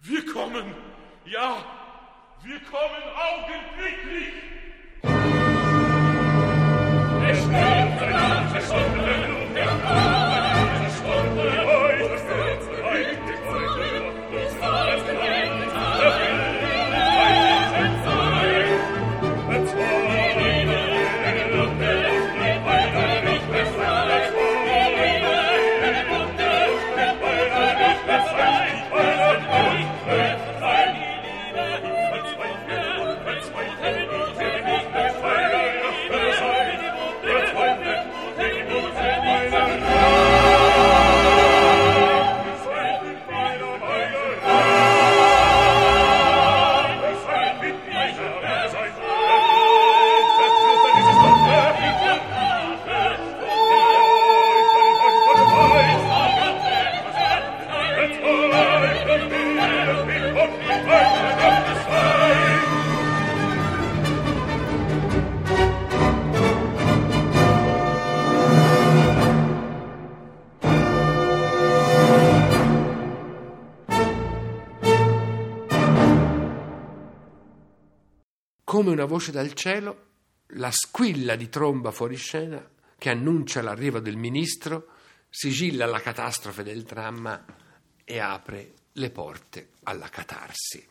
Wir kommen, ja, wir kommen augenblicklich. Es kommt eine ganze Stunde und come una voce dal cielo, la squilla di tromba fuoriscena che annuncia l'arrivo del ministro sigilla la catastrofe del dramma e apre le porte alla catarsi.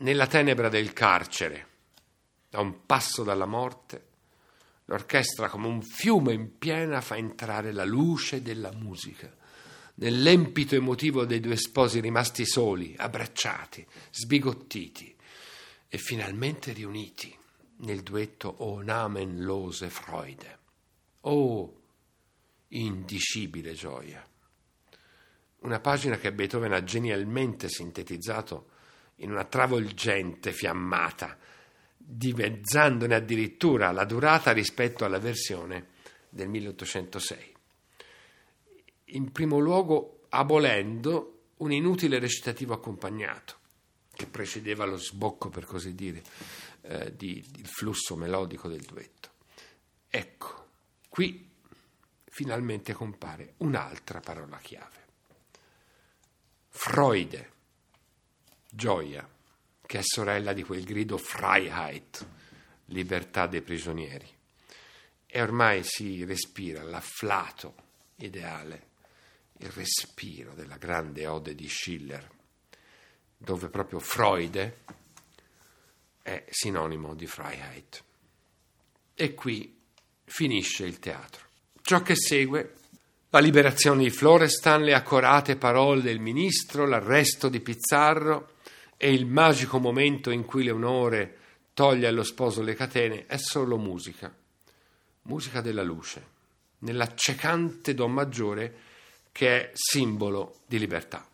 Nella tenebra del carcere, a un passo dalla morte, l'orchestra come un fiume in piena fa entrare la luce della musica. Nell'empito emotivo dei due sposi rimasti soli, abbracciati, sbigottiti e finalmente riuniti nel duetto O namenlose Freude. Oh, indicibile gioia! Una pagina che Beethoven ha genialmente sintetizzato in una travolgente fiammata, dimezzandone addirittura la durata rispetto alla versione del 1806. In primo luogo abolendo un inutile recitativo accompagnato che precedeva lo sbocco, per così dire, del flusso melodico del duetto. Ecco, qui finalmente compare un'altra parola chiave. Freude, gioia, che è sorella di quel grido Freiheit, libertà dei prigionieri. E ormai si respira l'afflato ideale, il respiro della grande ode di Schiller, dove proprio Freude è sinonimo di Freiheit. E qui finisce il teatro. Ciò che segue, la liberazione di Florestan, le accorate parole del ministro, l'arresto di Pizzarro e il magico momento in cui Leonore toglie allo sposo le catene, è solo musica, musica della luce, nell'accecante Do maggiore che è simbolo di libertà.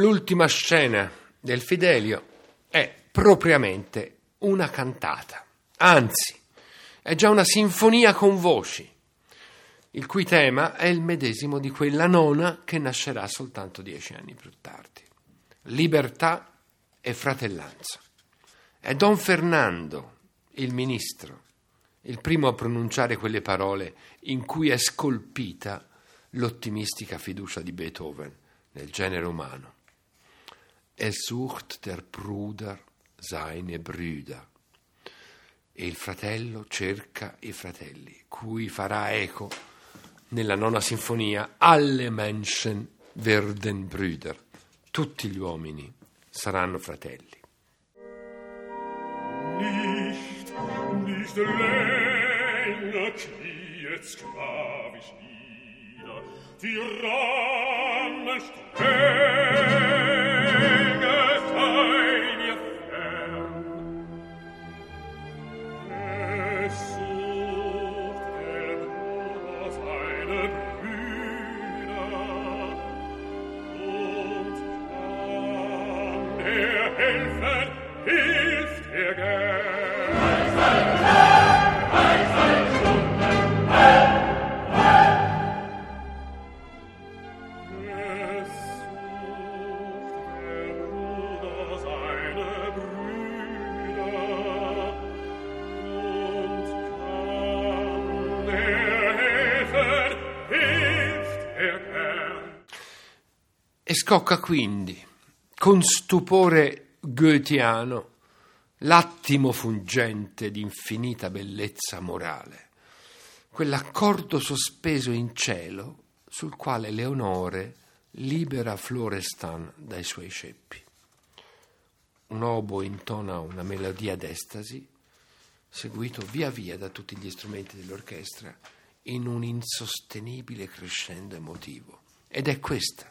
L'ultima scena del Fidelio è propriamente una cantata, anzi è già una sinfonia con voci, il cui tema è il medesimo di quella nona che nascerà soltanto 10 anni più tardi. Libertà e fratellanza. È Don Fernando, il ministro, il primo a pronunciare quelle parole in cui è scolpita l'ottimistica fiducia di Beethoven nel genere umano. Es sucht der Bruder seine Brüder. E il fratello cerca i fratelli, cui farà eco nella nona sinfonia Alle Menschen werden Brüder. Tutti gli uomini saranno fratelli. Nicht länger krieget sklavisch nieder, Tyrannen streng. E scocca quindi, con stupore goetheano, l'attimo fungente di infinita bellezza morale, quell'accordo sospeso in cielo sul quale Leonore libera Florestan dai suoi ceppi. Un oboe intona una melodia d'estasi, seguito via via da tutti gli strumenti dell'orchestra in un insostenibile crescendo emotivo. Ed è questa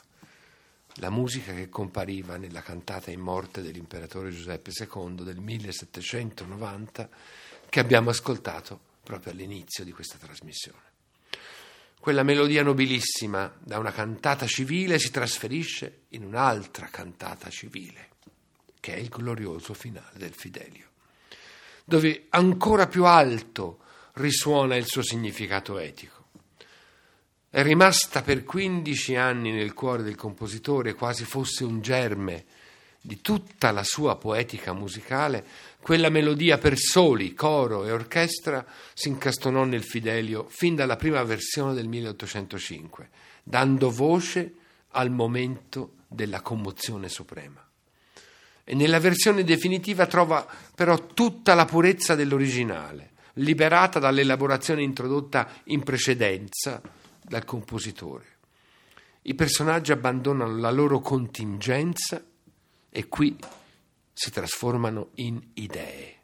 la musica che compariva nella cantata in morte dell'imperatore Giuseppe II del 1790 che abbiamo ascoltato proprio all'inizio di questa trasmissione. Quella melodia nobilissima da una cantata civile si trasferisce in un'altra cantata civile, che è il glorioso finale del Fidelio, dove ancora più alto risuona il suo significato etico. È rimasta per 15 anni nel cuore del compositore, quasi fosse un germe di tutta la sua poetica musicale. Quella melodia per soli, coro e orchestra si incastonò nel Fidelio fin dalla prima versione del 1805, dando voce al momento della commozione suprema. E nella versione definitiva trova però tutta la purezza dell'originale, liberata dall'elaborazione introdotta in precedenza dal compositore. I personaggi abbandonano la loro contingenza e qui si trasformano in idee,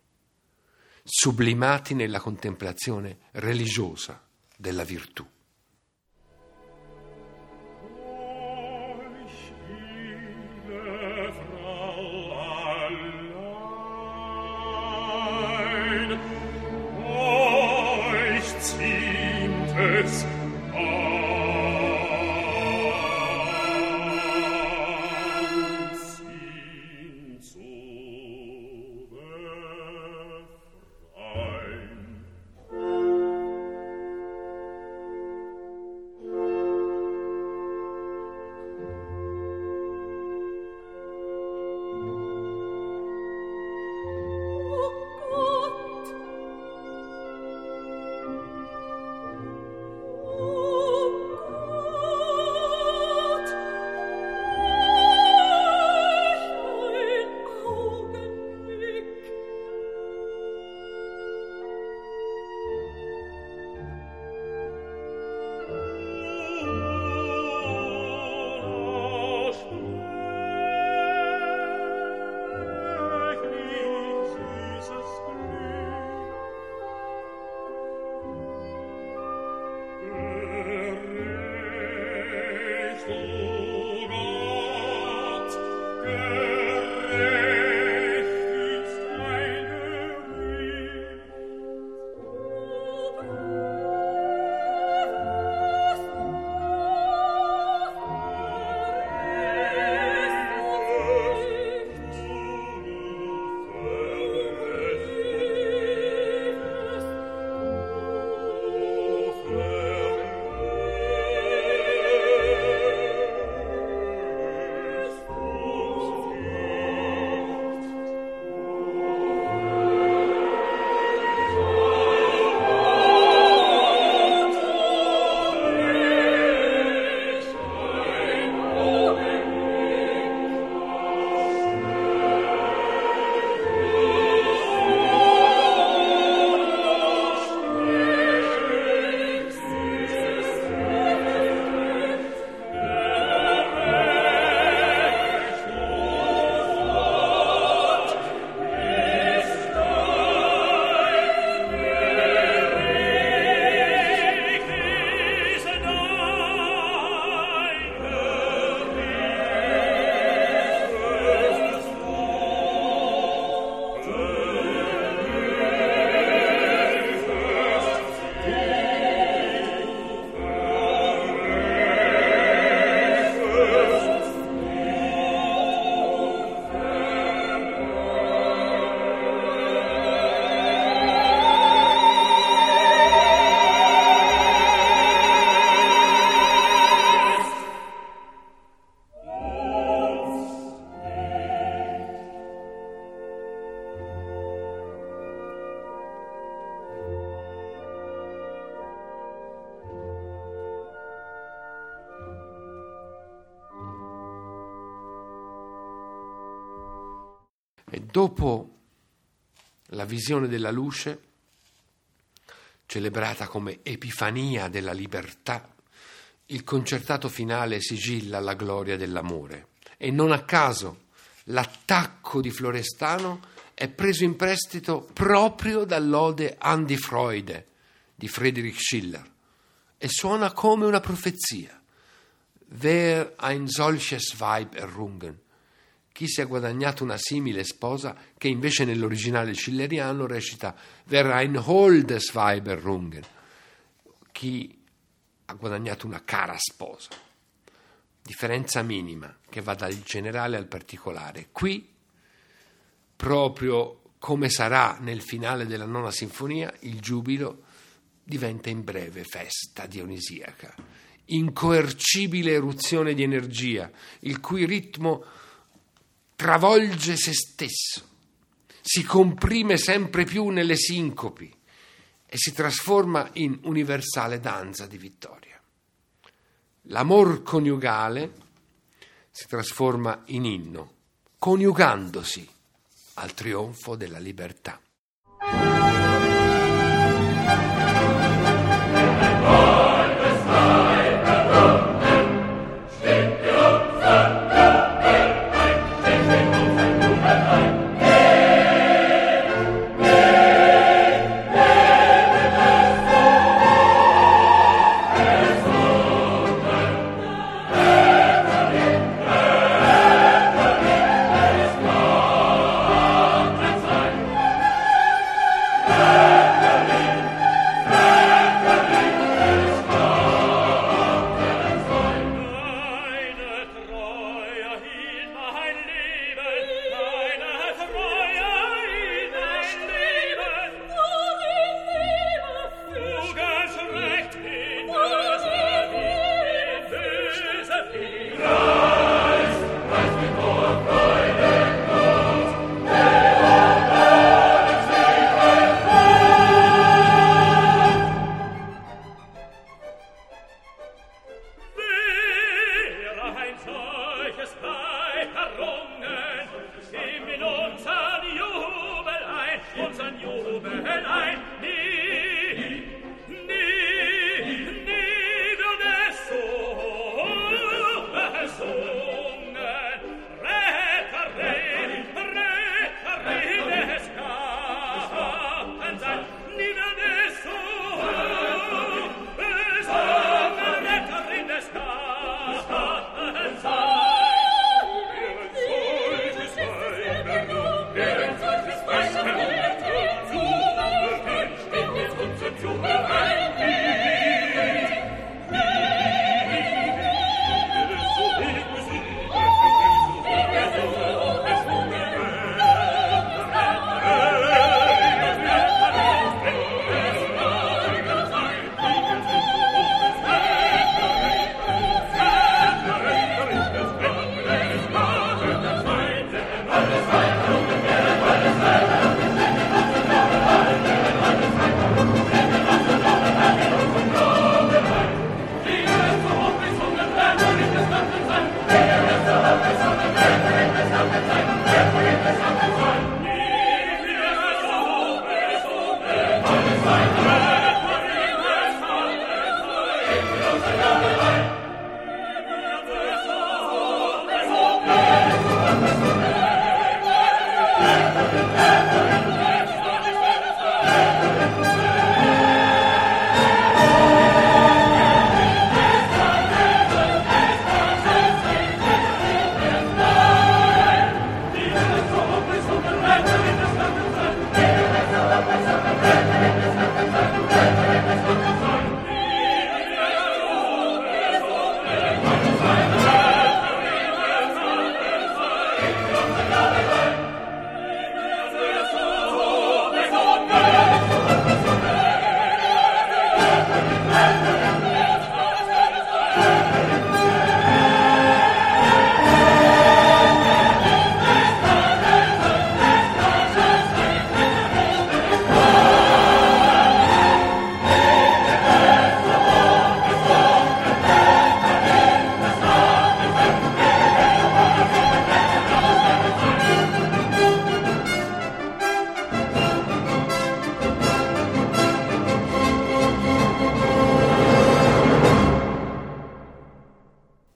sublimati nella contemplazione religiosa della virtù. Dopo la visione della luce, celebrata come Epifania della libertà il concertato finale sigilla la gloria dell'amore e non a caso l'attacco di Florestano è preso in prestito proprio dall'Ode an die Freude di Friedrich Schiller e suona come una profezia. Wer ein solches Weib errungen, chi si è guadagnato una simile sposa, che invece nell'originale schilleriano recita Wer ein holdes Weib errungen, chi ha guadagnato una cara sposa. Differenza minima che va dal generale al particolare. Qui, proprio come sarà nel finale della Nona Sinfonia, il giubilo diventa in breve festa dionisiaca, incoercibile eruzione di energia, il cui ritmo travolge se stesso, si comprime sempre più nelle sincopi e si trasforma in universale danza di vittoria. L'amor coniugale si trasforma in inno, coniugandosi al trionfo della libertà.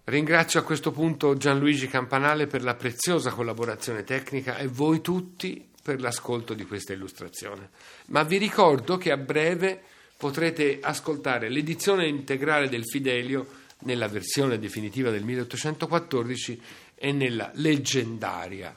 Ringrazio a questo punto Gianluigi Campanale per la preziosa collaborazione tecnica e voi tutti per l'ascolto di questa illustrazione. Ma vi ricordo che a breve potrete ascoltare l'edizione integrale del Fidelio nella versione definitiva del 1814 e nella leggendaria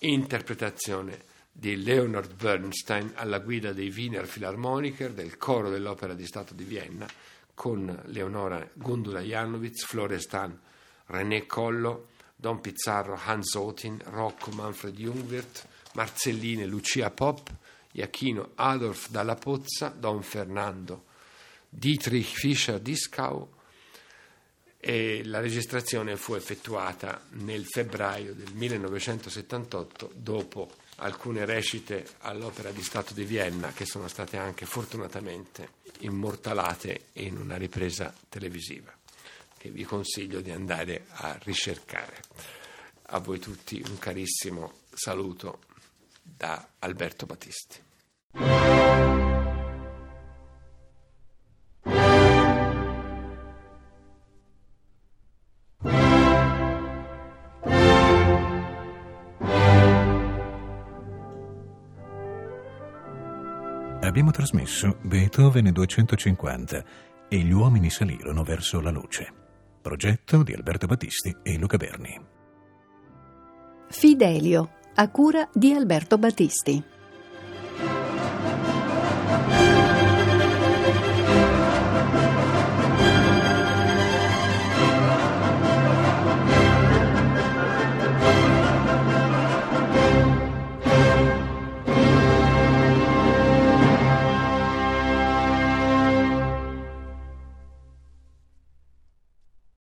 interpretazione di Leonard Bernstein alla guida dei Wiener Philharmoniker, del coro dell'Opera di Stato di Vienna, con Leonora Gundula-Janowitz, Florestan, René Collo, Don Pizzarro, Hans Ottin, Rocco Manfred Jungwirth, Marzelline Lucia Pop, Iachino Adolf Dalla Pozza, Don Fernando, Dietrich Fischer-Dieskau. E la registrazione fu effettuata nel febbraio del 1978 dopo alcune recite all'Opera di Stato di Vienna che sono state anche fortunatamente immortalate in una ripresa televisiva che vi consiglio di andare a ricercare. A voi tutti un carissimo saluto da Alberto Battisti. Abbiamo trasmesso Beethoven 250 e gli uomini salirono verso la luce. Progetto di Alberto Battisti e Luca Berni. Fidelio, a cura di Alberto Battisti.